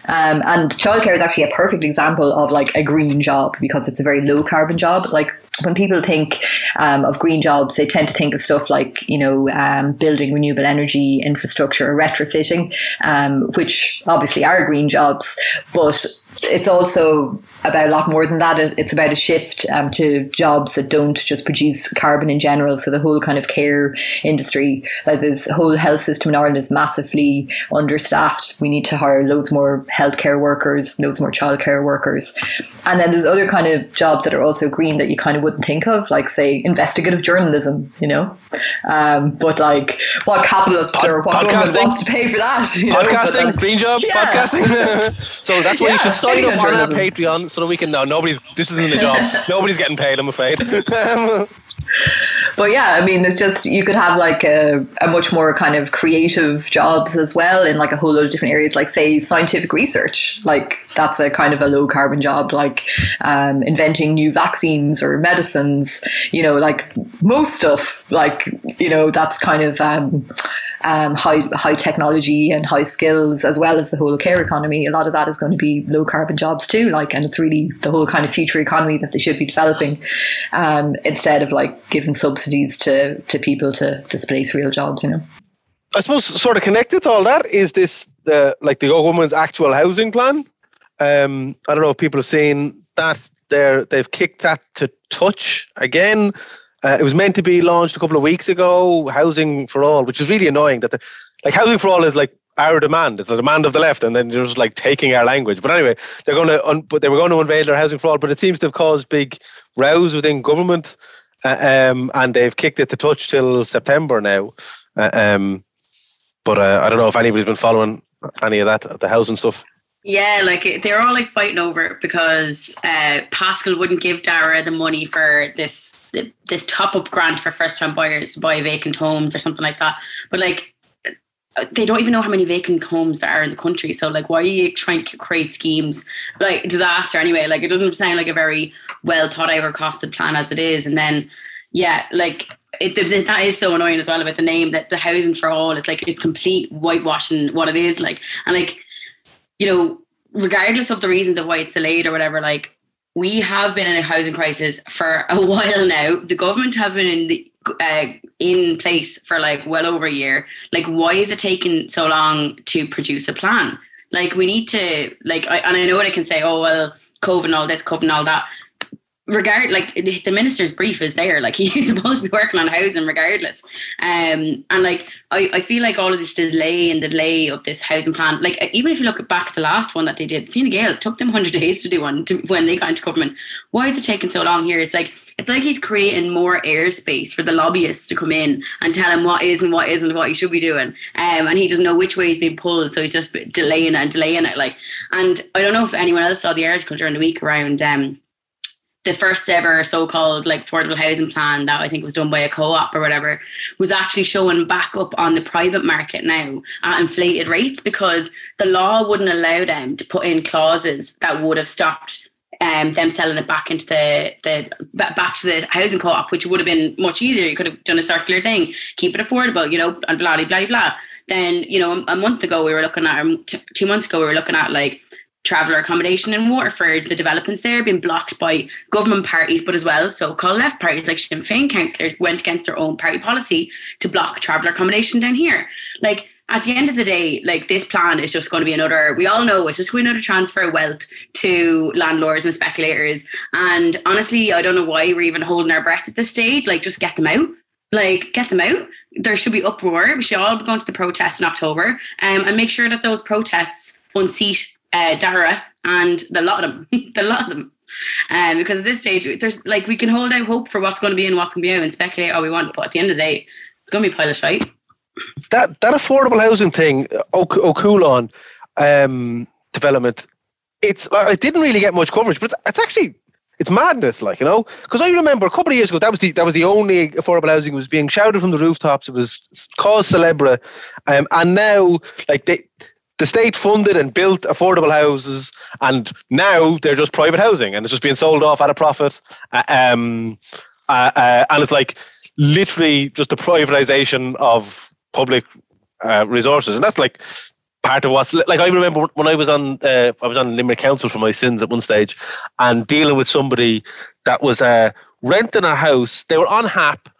Um, and childcare is actually a perfect example of like a green job because it's a very low carbon job. Like when people think um, of green jobs, they tend to think of stuff like, you know, um, building renewable energy infrastructure or retrofitting, um, which obviously are green jobs. But it's also about a lot more than that. It's about a shift um, to jobs that don't just produce carbon in general. So the whole kind of care industry, like this whole health system in Ireland is massively understaffed. We need to hire loads more healthcare workers, loads more childcare workers. And then there's other kind of jobs that are also green that you kind of wouldn't think of, like, say, investigative journalism, you know. Um, but like what capitalists Pod- or what government wants to pay for that? You know? Podcasting, but, um, green job, yeah. Podcasting. So that's where yeah. You should sign up on our Patreon so that we can know nobody's, this isn't a job. Nobody's getting paid, I'm afraid. But yeah, I mean, there's just, you could have like a, a much more kind of creative jobs as well in like a whole lot of different areas, like say scientific research, like that's a kind of a low carbon job, like um, inventing new vaccines or medicines, you know, like most stuff, like, you know, that's kind of um, um, how, how technology and how skills, as well as the whole care economy, a lot of that is going to be low carbon jobs too, like, and it's really the whole kind of future economy that they should be developing, um, instead of like giving subsidies to, to people to displace real jobs, you know. I suppose sort of connected to all that is this, uh, like the young woman's actual housing plan. Um, I don't know if people have seen that. They're, they've kicked that to touch again. Uh, it was meant to be launched a couple of weeks ago, Housing for All, which is really annoying. That the, like Housing for All is like our demand. It's the demand of the left, and then they're just like taking our language. But anyway, they're going to, un- but they were going to unveil their Housing for All, but it seems to have caused big rows within government, uh, um, and they've kicked it to touch till September now. Uh, um, but uh, I don't know if anybody's been following any of that, the housing stuff. Yeah, like they're all like fighting over it because uh, Pascal wouldn't give Dara the money for this this top up grant for first time buyers to buy vacant homes or something like that. But like they don't even know how many vacant homes there are in the country. So like, why are you trying to create schemes like disaster anyway? Like it doesn't sound like a very well thought out or costed plan as it is. And then yeah, like. It, that is so annoying as well about the name, that the Housing for All, it's like it's complete whitewashing what it is, like, and like, you know, regardless of the reasons of why it's delayed or whatever, like we have been in a housing crisis for a while now. The government have been in the uh, in place for like well over a year. Like, why is it taking so long to produce a plan? Like, we need to like, I, and I know what I can say, oh well, COVID and all this, COVID and all that. Regard, like the minister's brief is there, like he's supposed to be working on housing regardless, um, and like I, I feel like all of this delay and the delay of this housing plan, like even if you look back at the last one that they did, Fine Gael, it took them one hundred days to do one to, when they got into government. Why is it taking so long here? It's like it's like he's creating more airspace for the lobbyists to come in and tell him what is and what isn't, what he should be doing, um, and he doesn't know which way he's being pulled, so he's just delaying it and delaying it. Like, and I don't know if anyone else saw the article during the week around um. the first ever so-called like affordable housing plan that I think was done by a co-op or whatever was actually showing back up on the private market now at inflated rates because the law wouldn't allow them to put in clauses that would have stopped um, them selling it back into the, the back to the housing co-op, which would have been much easier. You could have done a circular thing, keep it affordable, you know, and blah, blah, blah, blah. Then, you know, a month ago we were looking at, or two months ago we were looking at like, traveller accommodation in Waterford, the developments there being blocked by government parties, but as well so-called left parties like Sinn Féin councillors went against their own party policy to block traveller accommodation down here. Like, at the end of the day, like this plan is just going to be another, we all know it's just going to be another transfer of wealth to landlords and speculators. And honestly, I don't know why we're even holding our breath at this stage. Like, just get them out. Like, get them out. There should be uproar. We should all be going to the protests in October, um, and make sure that those protests unseat Uh, Dara and the lot of them, the lot of them, um, because at this stage, there's like we can hold out hope for what's going to be and what's going to be out and speculate all we want, but at the end of the day, it's going to be a pile of shite. That that affordable housing thing, O'Coulon um, development, it's it didn't really get much coverage, but it's, it's actually it's madness, like, you know, because I remember a couple of years ago that was the that was the only affordable housing was being shouted from the rooftops. It was cause célèbre, um, and now like they. The state funded and built affordable houses, and now they're just private housing, and it's just being sold off at a profit. Uh, um, uh, uh, and it's like literally just the privatization of public uh, resources, and that's like part of what's like. I remember when I was on, uh, I was on Limerick Council for my sins at one stage, and dealing with somebody that was uh, renting a house. They were on H A P.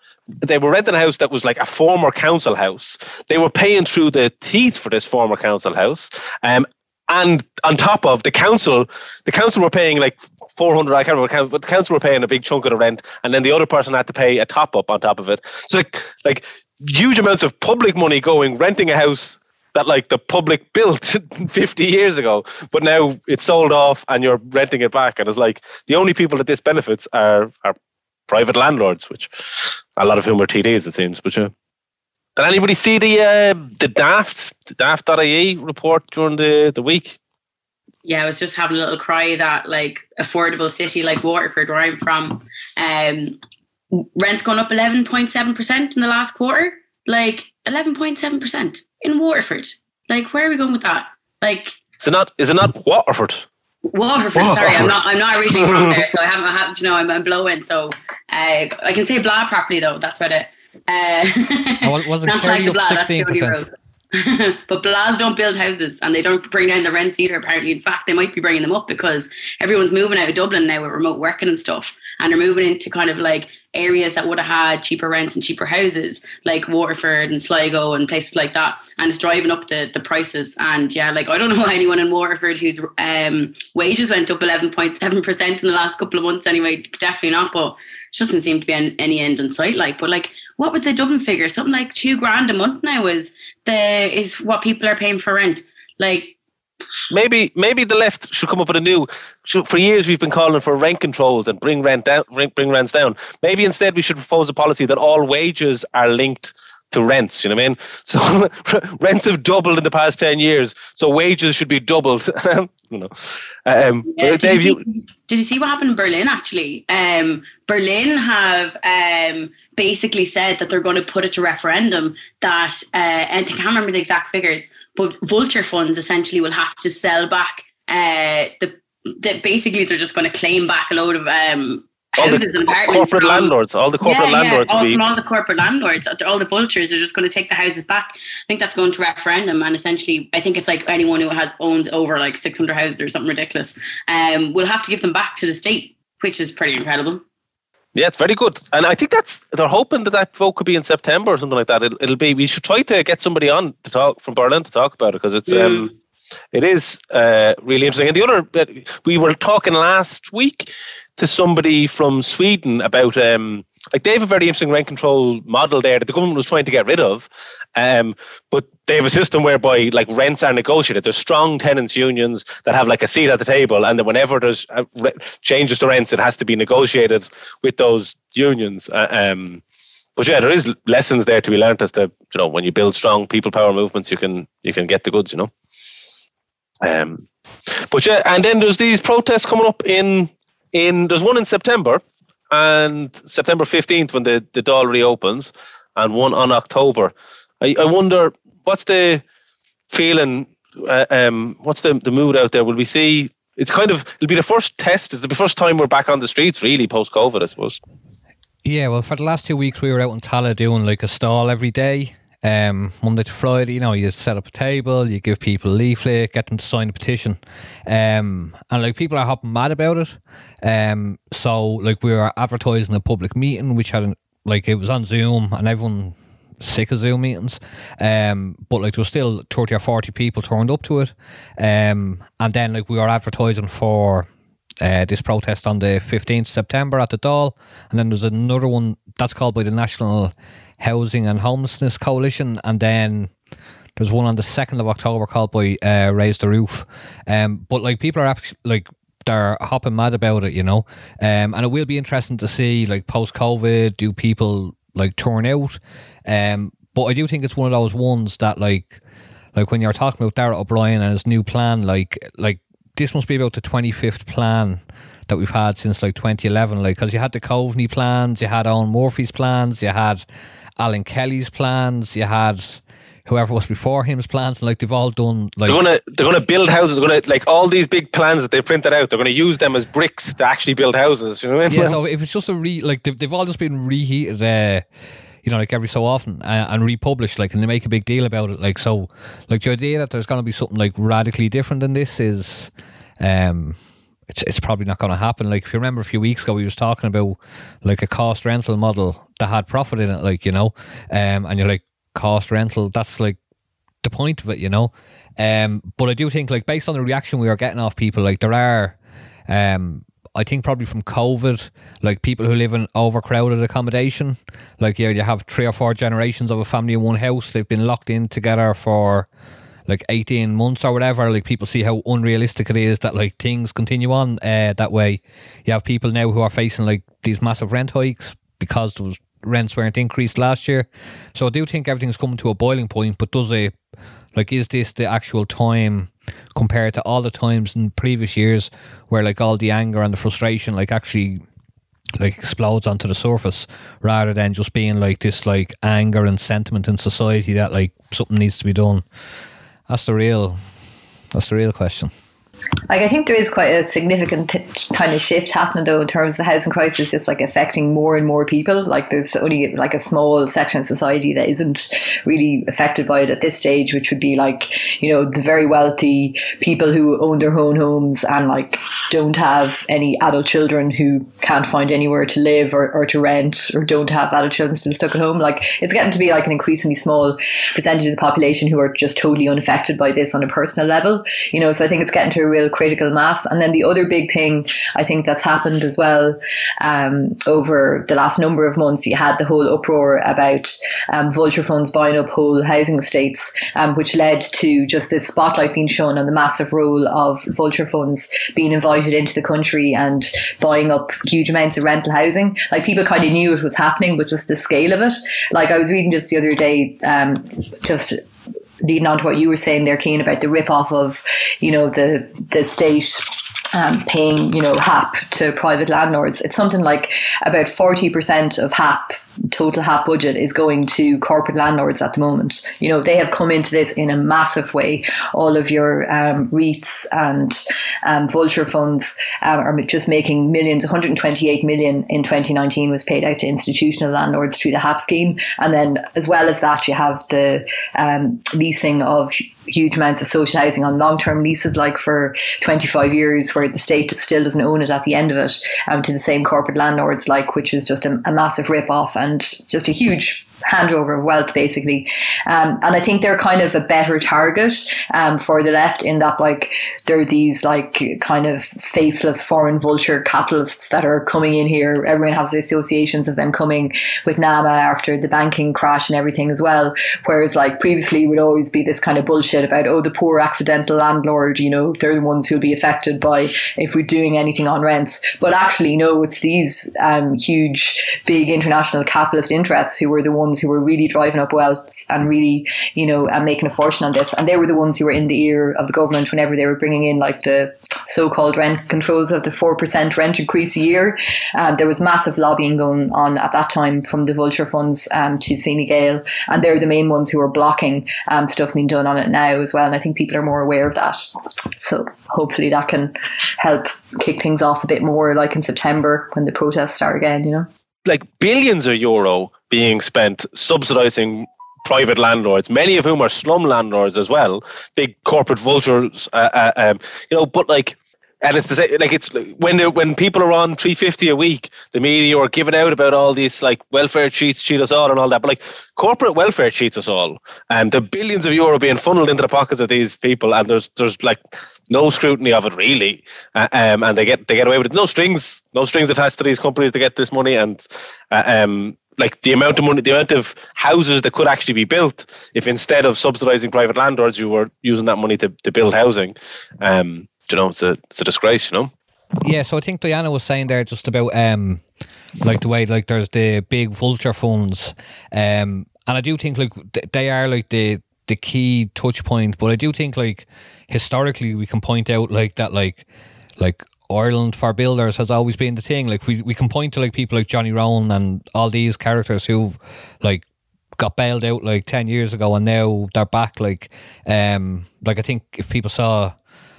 They were renting a house that was like a former council house. They were paying through the teeth for this former council house. Um, and on top of the council, the council were paying like four hundred, I can't remember, but the council were paying a big chunk of the rent. And then the other person had to pay a top up on top of it. So like, like huge amounts of public money going, renting a house that like the public built fifty years ago, but now it's sold off and you're renting it back. And it's like the only people that this benefits are, are private landlords, which a lot of whom are T Ds, it seems. But yeah, did anybody see the uh, the Daft the Daft.ie report during the, the week? Yeah, I was just having a little cry that like affordable city like Waterford, where I'm from, um, rent's gone up eleven point seven percent in the last quarter. Like eleven point seven percent in Waterford. Like, where are we going with that? Like, is it not is it not Waterford? Waterford, Waterford. Sorry, I'm not. I'm not originally from there, so I haven't. I haven't you know, I'm, I'm blowing, so uh, I can say blah properly though. That's about it. Uh, oh, wasn't Kerry up sixteen percent? But Blas don't build houses and they don't bring down the rents either, apparently. In fact, they might be bringing them up because everyone's moving out of Dublin now with remote working and stuff, and they're moving into kind of like areas that would have had cheaper rents and cheaper houses, like Waterford and Sligo and places like that, and it's driving up the, the prices. And yeah, like I don't know anyone in Waterford whose um, wages went up eleven point seven percent in the last couple of months anyway, definitely not, but it doesn't seem to be an, any end in sight. Like, but like what would the Dublin figure? Something like two grand a month now is the is what people are paying for rent. Like, maybe maybe the left should come up with a new. Should, for years we've been calling for rent controls and bring rent down, bring, bring rents down. Maybe instead we should propose a policy that all wages are linked to rents. You know what I mean? So rents have doubled in the past ten years, so wages should be doubled. You know. Um, yeah, did, Dave, you see, did you see what happened in Berlin? Actually, um, Berlin have. Um, basically said that they're going to put it to referendum that, uh, and I can't remember the exact figures, but vulture funds essentially will have to sell back, uh, the, the basically they're just going to claim back a load of um, houses and apartments. Corporate from, landlords, all the corporate yeah, landlords. Yeah, all, be... from all the corporate landlords, all the vultures are just going to take the houses back. I think that's going to referendum, and essentially I think it's like anyone who has owns over like six hundred houses or something ridiculous um, will have to give them back to the state, which is pretty incredible. Yeah, it's very good. And I think that's, they're hoping that that vote could be in September or something like that. It'll, it'll be, we should try to get somebody on to talk from Berlin to talk about it, because it's, mm. um, it is uh, really interesting. And the other, we were talking last week to somebody from Sweden about, um, like they have a very interesting rent control model there that the government was trying to get rid of. Um, but they have a system whereby like rents are negotiated. There's strong tenants unions that have like a seat at the table, and then whenever there's a re- changes to rents, it has to be negotiated with those unions. Uh, um, but yeah, there is lessons there to be learned as to, you know, when you build strong people power movements, you can you can get the goods, you know. Um, but yeah, and then there's these protests coming up in in there's one in September and September fifteenth when the the Dáil reopens, and one on October. I, I wonder what's the feeling, uh, um, what's the the mood out there? Will we see? It's kind of it'll be the first test. It's the first time we're back on the streets really post COVID, I suppose. Yeah, well, for the last two weeks we were out in Tala doing like a stall every day, um, Monday to Friday. You know, you set up a table, you give people a leaflet, get them to sign a petition, um, and like people are hopping mad about it. Um, so like we were advertising a public meeting, which had like it was on Zoom, and everyone. Sick of Zoom meetings, um, but like there was still thirty or forty people turned up to it, um, and then like we were advertising for uh, this protest on the fifteenth of September at the Dáil, and then there's another one that's called by the National Housing and Homelessness Coalition, and then there's one on the second of October called by uh, Raise the Roof, um, but like people are actually like they're hopping mad about it, you know, um, and it will be interesting to see like post COVID do people like turn out, um, but I do think it's one of those ones that like like when you're talking about Darragh O'Brien and his new plan, like like this must be about the twenty-fifth plan that we've had since like twenty eleven, like because you had the Coveney plans, you had Owen Murphy's plans, you had Alan Kelly's plans, you had whoever was before him's plans, and like they've all done like they're gonna they're gonna build houses, they're gonna like all these big plans that they printed out, they're gonna use them as bricks to actually build houses. You know what I mean? Yeah. So if it's just a re like they've, they've all just been reheated, uh, you know, like every so often uh, and republished, like, and they make a big deal about it, like so. Like the idea that there's gonna be something like radically different than this is, um, it's it's probably not gonna happen. Like if you remember a few weeks ago, we was talking about like a cost rental model that had profit in it, like, you know, um, and you're like. Cost rental, that's like the point of it, you know, um but I do think like based on the reaction we are getting off people, like there are um I think probably from COVID, like people who live in overcrowded accommodation, like yeah, you have three or four generations of a family in one house, they've been locked in together for like eighteen months or whatever, like people see how unrealistic it is that like things continue on uh, that way. You have people now who are facing like these massive rent hikes because there was rents weren't increased last year. So I do think everything's coming to a boiling point, but does it, like, is this the actual time compared to all the times in previous years where like all the anger and the frustration like actually like explodes onto the surface rather than just being like this like anger and sentiment in society that like something needs to be done? That's the real, that's the real question. Like, I think there is quite a significant t- kind of shift happening, though, in terms of the housing crisis just, like, affecting more and more people. Like, there's only, like, a small section of society that isn't really affected by it at this stage, which would be, like, you know, the very wealthy people who own their own homes and, like, don't have any adult children who can't find anywhere to live or, or to rent, or don't have adult children still stuck at home. Like, it's getting to be, like, an increasingly small percentage of the population who are just totally unaffected by this on a personal level, you know. So I think it's getting to a real critical mass. And then the other big thing I think that's happened as well um, over the last number of months, you had the whole uproar about um, vulture funds buying up whole housing estates, um, which led to just this spotlight being shown on the massive role of vulture funds being invited into the country and buying up huge amounts of rental housing. Like, people kind of knew it was happening, but just the scale of it. Like, I was reading just the other day, um, just leading on to what you were saying there, Cian, about the rip-off of, you know, the the state um, paying, you know, H A P to private landlords. It's something like about forty percent of H A P, total H A P budget, is going to corporate landlords at the moment. You know, they have come into this in a massive way. All of your um, REITs and um, vulture funds um, are just making millions. one hundred twenty-eight million in twenty nineteen was paid out to institutional landlords through the H A P scheme. And then, as well as that, you have the um, leasing of huge amounts of social housing on long-term leases, like for twenty-five years, where the state still doesn't own it at the end of it, um, to the same corporate landlords, like, which is just a, a massive rip-off and just a huge handover of wealth, basically. Um, and I think they're kind of a better target um, for the left, in that, like, they're these, like, kind of faceless foreign vulture capitalists that are coming in here. Everyone has the associations of them coming with NAMA after the banking crash and everything as well. Whereas, like, previously would always be this kind of bullshit about, oh, the poor accidental landlord, you know, they're the ones who'll be affected by if we're doing anything on rents. But actually, no, it's these um, huge, big international capitalist interests who were the ones who were really driving up wealth and really, you know, and making a fortune on this. And they were the ones who were in the ear of the government whenever they were bringing in, like, the so-called rent controls of the four percent rent increase a year. Um, there was massive lobbying going on at that time from the vulture funds um, to Fine Gael, and they're the main ones who are blocking um, stuff being done on it now as well. And I think people are more aware of that. So hopefully that can help kick things off a bit more, like in September when the protests start again, you know. Like, billions of euro being spent subsidizing private landlords, many of whom are slum landlords as well, big corporate vultures, uh, uh, um, you know. But, like, and it's the same, like, it's when when people are on three fifty a week, the media are giving out about all these, like, welfare cheats cheat us all and all that. But, like, corporate welfare cheats us all, and the billions of euro being funneled into the pockets of these people, and there's there's like no scrutiny of it, really, uh, um, and they get they get away with it. No strings, no strings attached to these companies to get this money. And uh, um. Like, the amount of money, the amount of houses that could actually be built if, instead of subsidizing private landlords, you were using that money to, to build housing, um, you know, it's a it's a disgrace, you know. Yeah, so I think Diana was saying there just about um, like the way, like, there's the big vulture funds, um, and I do think, like, they are, like, the the key touch point. But I do think, like, historically we can point out, like, that, like, like. Ireland for builders has always been the thing. Like, we, we can point to, like, people like Johnny Rowan and all these characters who, like, got bailed out, like, ten years ago, and now they're back. Like, um, like, I think if people saw,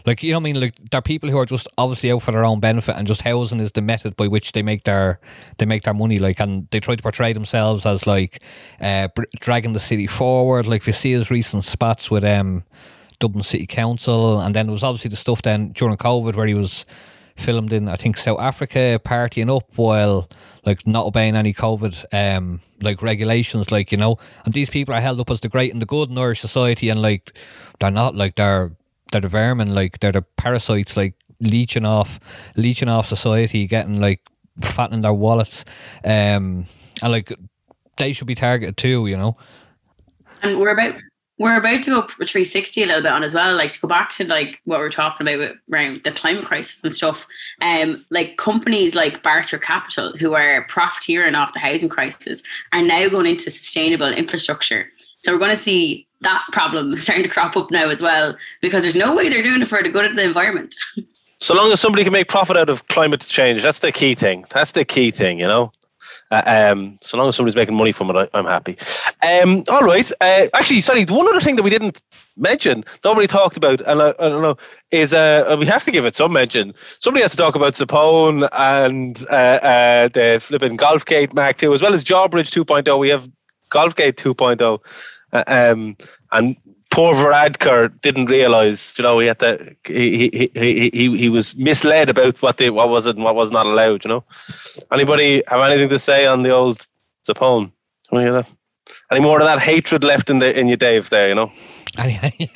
like, you know what I mean? Like, there are people who are just obviously out for their own benefit, and just housing is the method by which they make their they make their money. Like, and they try to portray themselves as, like, uh, dragging the city forward. Like, if you see his recent spats with um Dublin City Council, and then there was obviously the stuff then during COVID where he was filmed in, I think, South Africa, partying up while, like, not obeying any COVID um like regulations, like, you know. And these people are held up as the great and the good in Irish society, and, like, they're not. Like, they're they're the vermin, like, they're the parasites, like, leeching off leeching off society, getting, like, fattening their wallets, um and, like, they should be targeted too, you know. And we're about We're about to go up three sixty a little bit on as well, like, to go back to, like, what we were talking about around the climate crisis and stuff. Um, like, companies like Barter Capital, who are profiteering off the housing crisis, are now going into sustainable infrastructure. So we're going to see that problem starting to crop up now as well, because there's no way they're doing it for the good of the environment. So long as somebody can make profit out of climate change, that's the key thing. That's the key thing, you know. Uh, um, so long as somebody's making money from it, I, I'm happy. Um, all right. Uh, actually, sorry, one other thing that we didn't mention, nobody talked about, and I, I don't know, is uh, we have to give it some mention. Somebody has to talk about Zappone and uh, uh, the flipping Golfgate Mark two, as well as Jawbridge two point oh. We have Golfgate two point oh, uh, um, and poor Varadkar didn't realise, you know, he had to, he he he he he was misled about what they, what was it and what was not allowed, you know. Anybody have anything to say on the old Zappone? Any more of that hatred left in the in your Dave there, you know? Any,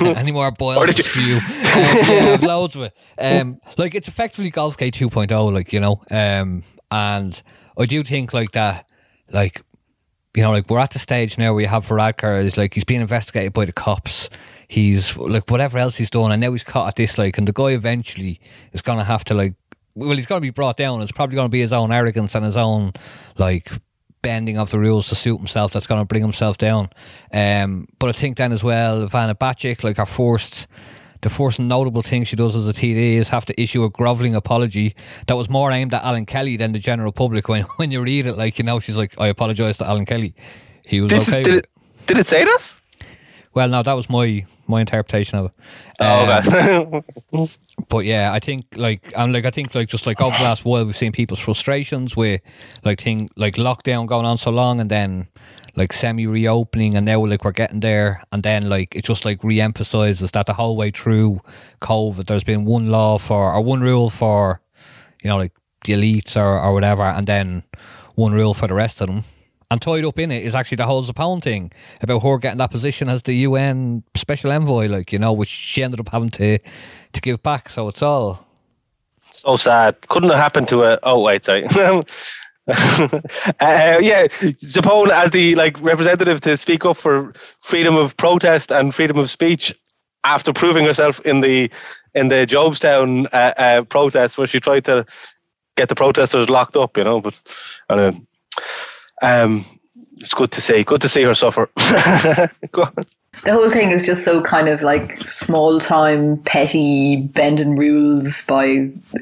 any more boiled spew? um, yeah, I've loads of it. Um, like it's effectively Golfgate two point oh, like, you know. Um, and I do think like that, like. You know, like we're at the stage now where you have Varadkar is like he's being investigated by the cops. He's like whatever else he's done, and now he's caught at this. Like, and the guy eventually is gonna have to like, well, he's gonna be brought down. It's probably gonna be his own arrogance and his own like bending of the rules to suit himself that's gonna bring himself down. Um, but I think then as well, Ivana Bacic, like, are forced. The first notable thing she does as a T D is have to issue a grovelling apology that was more aimed at Alan Kelly than the general public. When when you read it, like, you know, she's like, I apologise to Alan Kelly. He was did, okay did, with it. Did it say that? Well, no, that was my my interpretation of it. Um, oh, okay. But yeah, I think like and like I think like just like over the last while we've seen people's frustrations with like thing like lockdown going on so long and then like semi reopening, and now like we're getting there, and then like it just like re-emphasizes that the whole way through COVID there's been one law for or one rule for, you know, like the elites or, or whatever, and then one rule for the rest of them. And tied up in it is actually the whole Zappone thing about her getting that position as the U N special envoy, like, you know, which she ended up having to to give back. So it's all so sad. Couldn't have happened to a oh wait sorry Uh, yeah, Zappone as the like representative to speak up for freedom of protest and freedom of speech after proving herself in the in the Jobstown uh, uh, protest where she tried to get the protesters locked up, you know. But uh, um, it's good to see, good to see her suffer. Go on. The whole thing is just so kind of like small time, petty, bending rules by,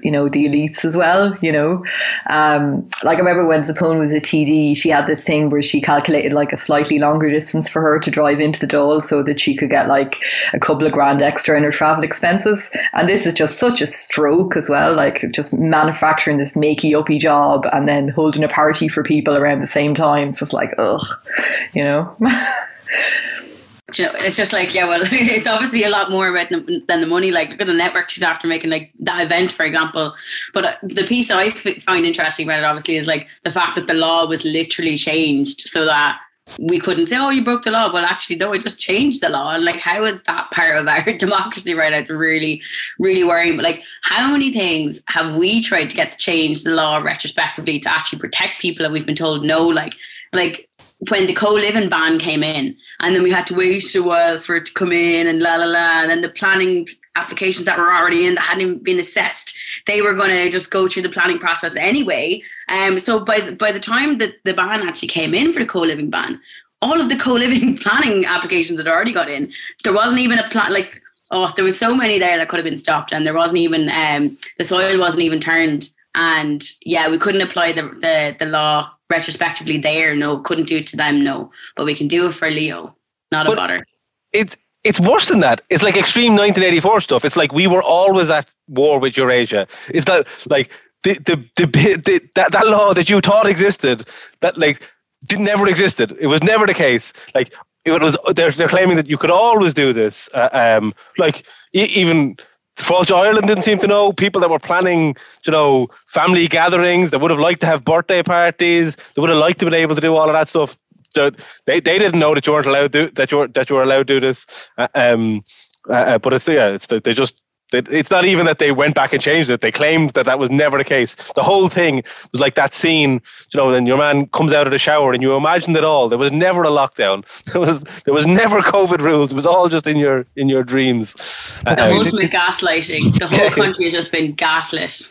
you know, the elites as well, you know. Um, like I remember when Zappone was a T D, she had this thing where she calculated like a slightly longer distance for her to drive into the Dáil so that she could get like a couple of grand extra in her travel expenses. And this is just such a stroke as well, like just manufacturing this makey-uppy job and then holding a party for people around the same time. It's just like, ugh, you know. You know, it's just like, yeah, well, it's obviously a lot more about the, than the money. Like, look at the network she's after making, like that event, for example. But the piece I f- find interesting about it, obviously, is like the fact that the law was literally changed so that we couldn't say, oh, you broke the law. Well, actually, no, I just changed the law. And like, how is that part of our democracy right now? It's really, really worrying. But like, how many things have we tried to get to change the law retrospectively to actually protect people? And we've been told no, like, like, when the co-living ban came in, and then we had to wait a while for it to come in and la la la, and then the planning applications that were already in that hadn't even been assessed, they were going to just go through the planning process anyway. Um, so by the, by the time that the ban actually came in for the co-living ban, all of the co-living planning applications that already got in, there wasn't even a plan, like, oh, there was so many there that could have been stopped, and there wasn't even, um, the soil wasn't even turned. And yeah, we couldn't apply the, the, the law retrospectively there, no. Couldn't do it to them, no. But we can do it for Leo. Not but a bother. It's it's worse than that. It's like extreme nineteen eighty-four stuff. It's like we were always at war with Eurasia. It's that like the the the, the that, that law that you thought existed that like did never existed. It was never the case. Like it was. They're they're claiming that you could always do this. Uh, um, like e- even. False Ireland didn't seem to know. People that were planning, you know, family gatherings, that would have liked to have birthday parties, they would have liked to have been able to do all of that stuff. So they, they didn't know that you weren't allowed to do, that you were that you were allowed to do this. Uh, um, uh, but it's yeah, it's they just they, it's not even that they went back and changed it. They claimed that that was never the case. The whole thing was like that scene, you know, when your man comes out of the shower and you imagined it all. There was never a lockdown. There was there was never COVID rules. It was all just in your in your dreams. The uh, ultimate gaslighting. The whole country has just been gaslit.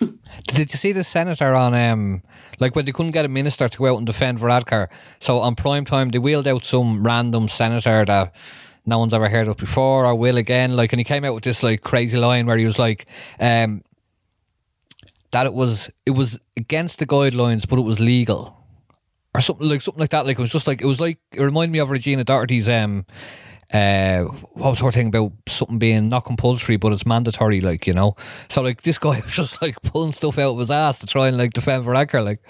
Did you see the senator on um like when they couldn't get a minister to go out and defend Varadkar? So on prime time they wheeled out some random senator that no one's ever heard of before or will again, like, and he came out with this like crazy line where he was like, um that it was it was against the guidelines, but it was legal, or something like something like that. Like it was just like it was like it reminded me of Regina Doherty's um, uh, what was her thing about something being not compulsory but it's mandatory, like, you know. So like this guy was just like pulling stuff out of his ass to try and like defend Varadkar, like.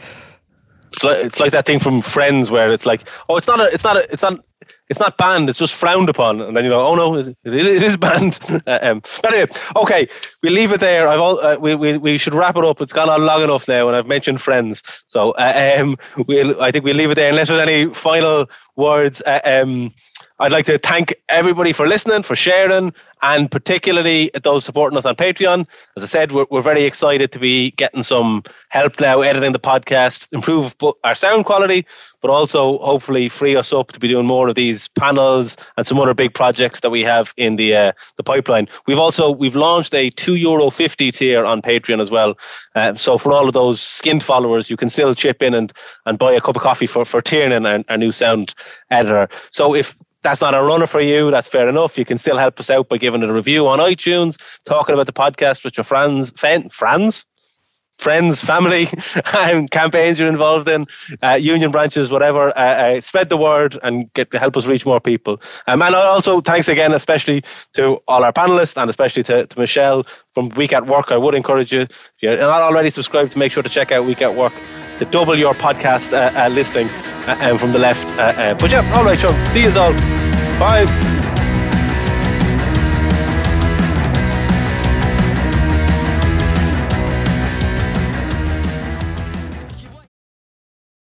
It's like, it's like that thing from Friends where it's like, oh, it's not a, it's not a, it's not, it's not banned. It's just frowned upon. And then you know, oh no, it, it, it is banned. uh, um, but anyway, okay, we leave it there. I've all, uh, we, we we should wrap it up. It's gone on long enough now, and I've mentioned Friends. So uh, um, we'll, I think we'll leave it there. Unless there's any final words, uh, um, I'd like to thank everybody for listening, for sharing, and particularly those supporting us on Patreon. As I said, we're, we're very excited to be getting some help now editing the podcast, improve our sound quality, but also hopefully free us up to be doing more of these panels and some other big projects that we have in the uh, the pipeline. We've also, we've launched a two euro fifty tier on Patreon as well. Um, so for all of those skint followers, you can still chip in and, and buy a cup of coffee for, for Tiernan, our, our new sound editor. So if that's not a runner for you, that's fair enough. You can still help us out by giving it a review on iTunes, talking about the podcast with your friends, friends, friends, friends family, and campaigns you're involved in, uh, union branches, whatever. Uh, uh, spread the word and get help us reach more people. Um, and also, thanks again, especially to all our panelists and especially to, to Michelle from Week at Work. I would encourage you, if you're not already subscribed, to make sure to check out Week at Work, to double your podcast uh, uh, listing uh, um, from the left. Uh, uh. But yeah, all right, sure. See you all. Bye.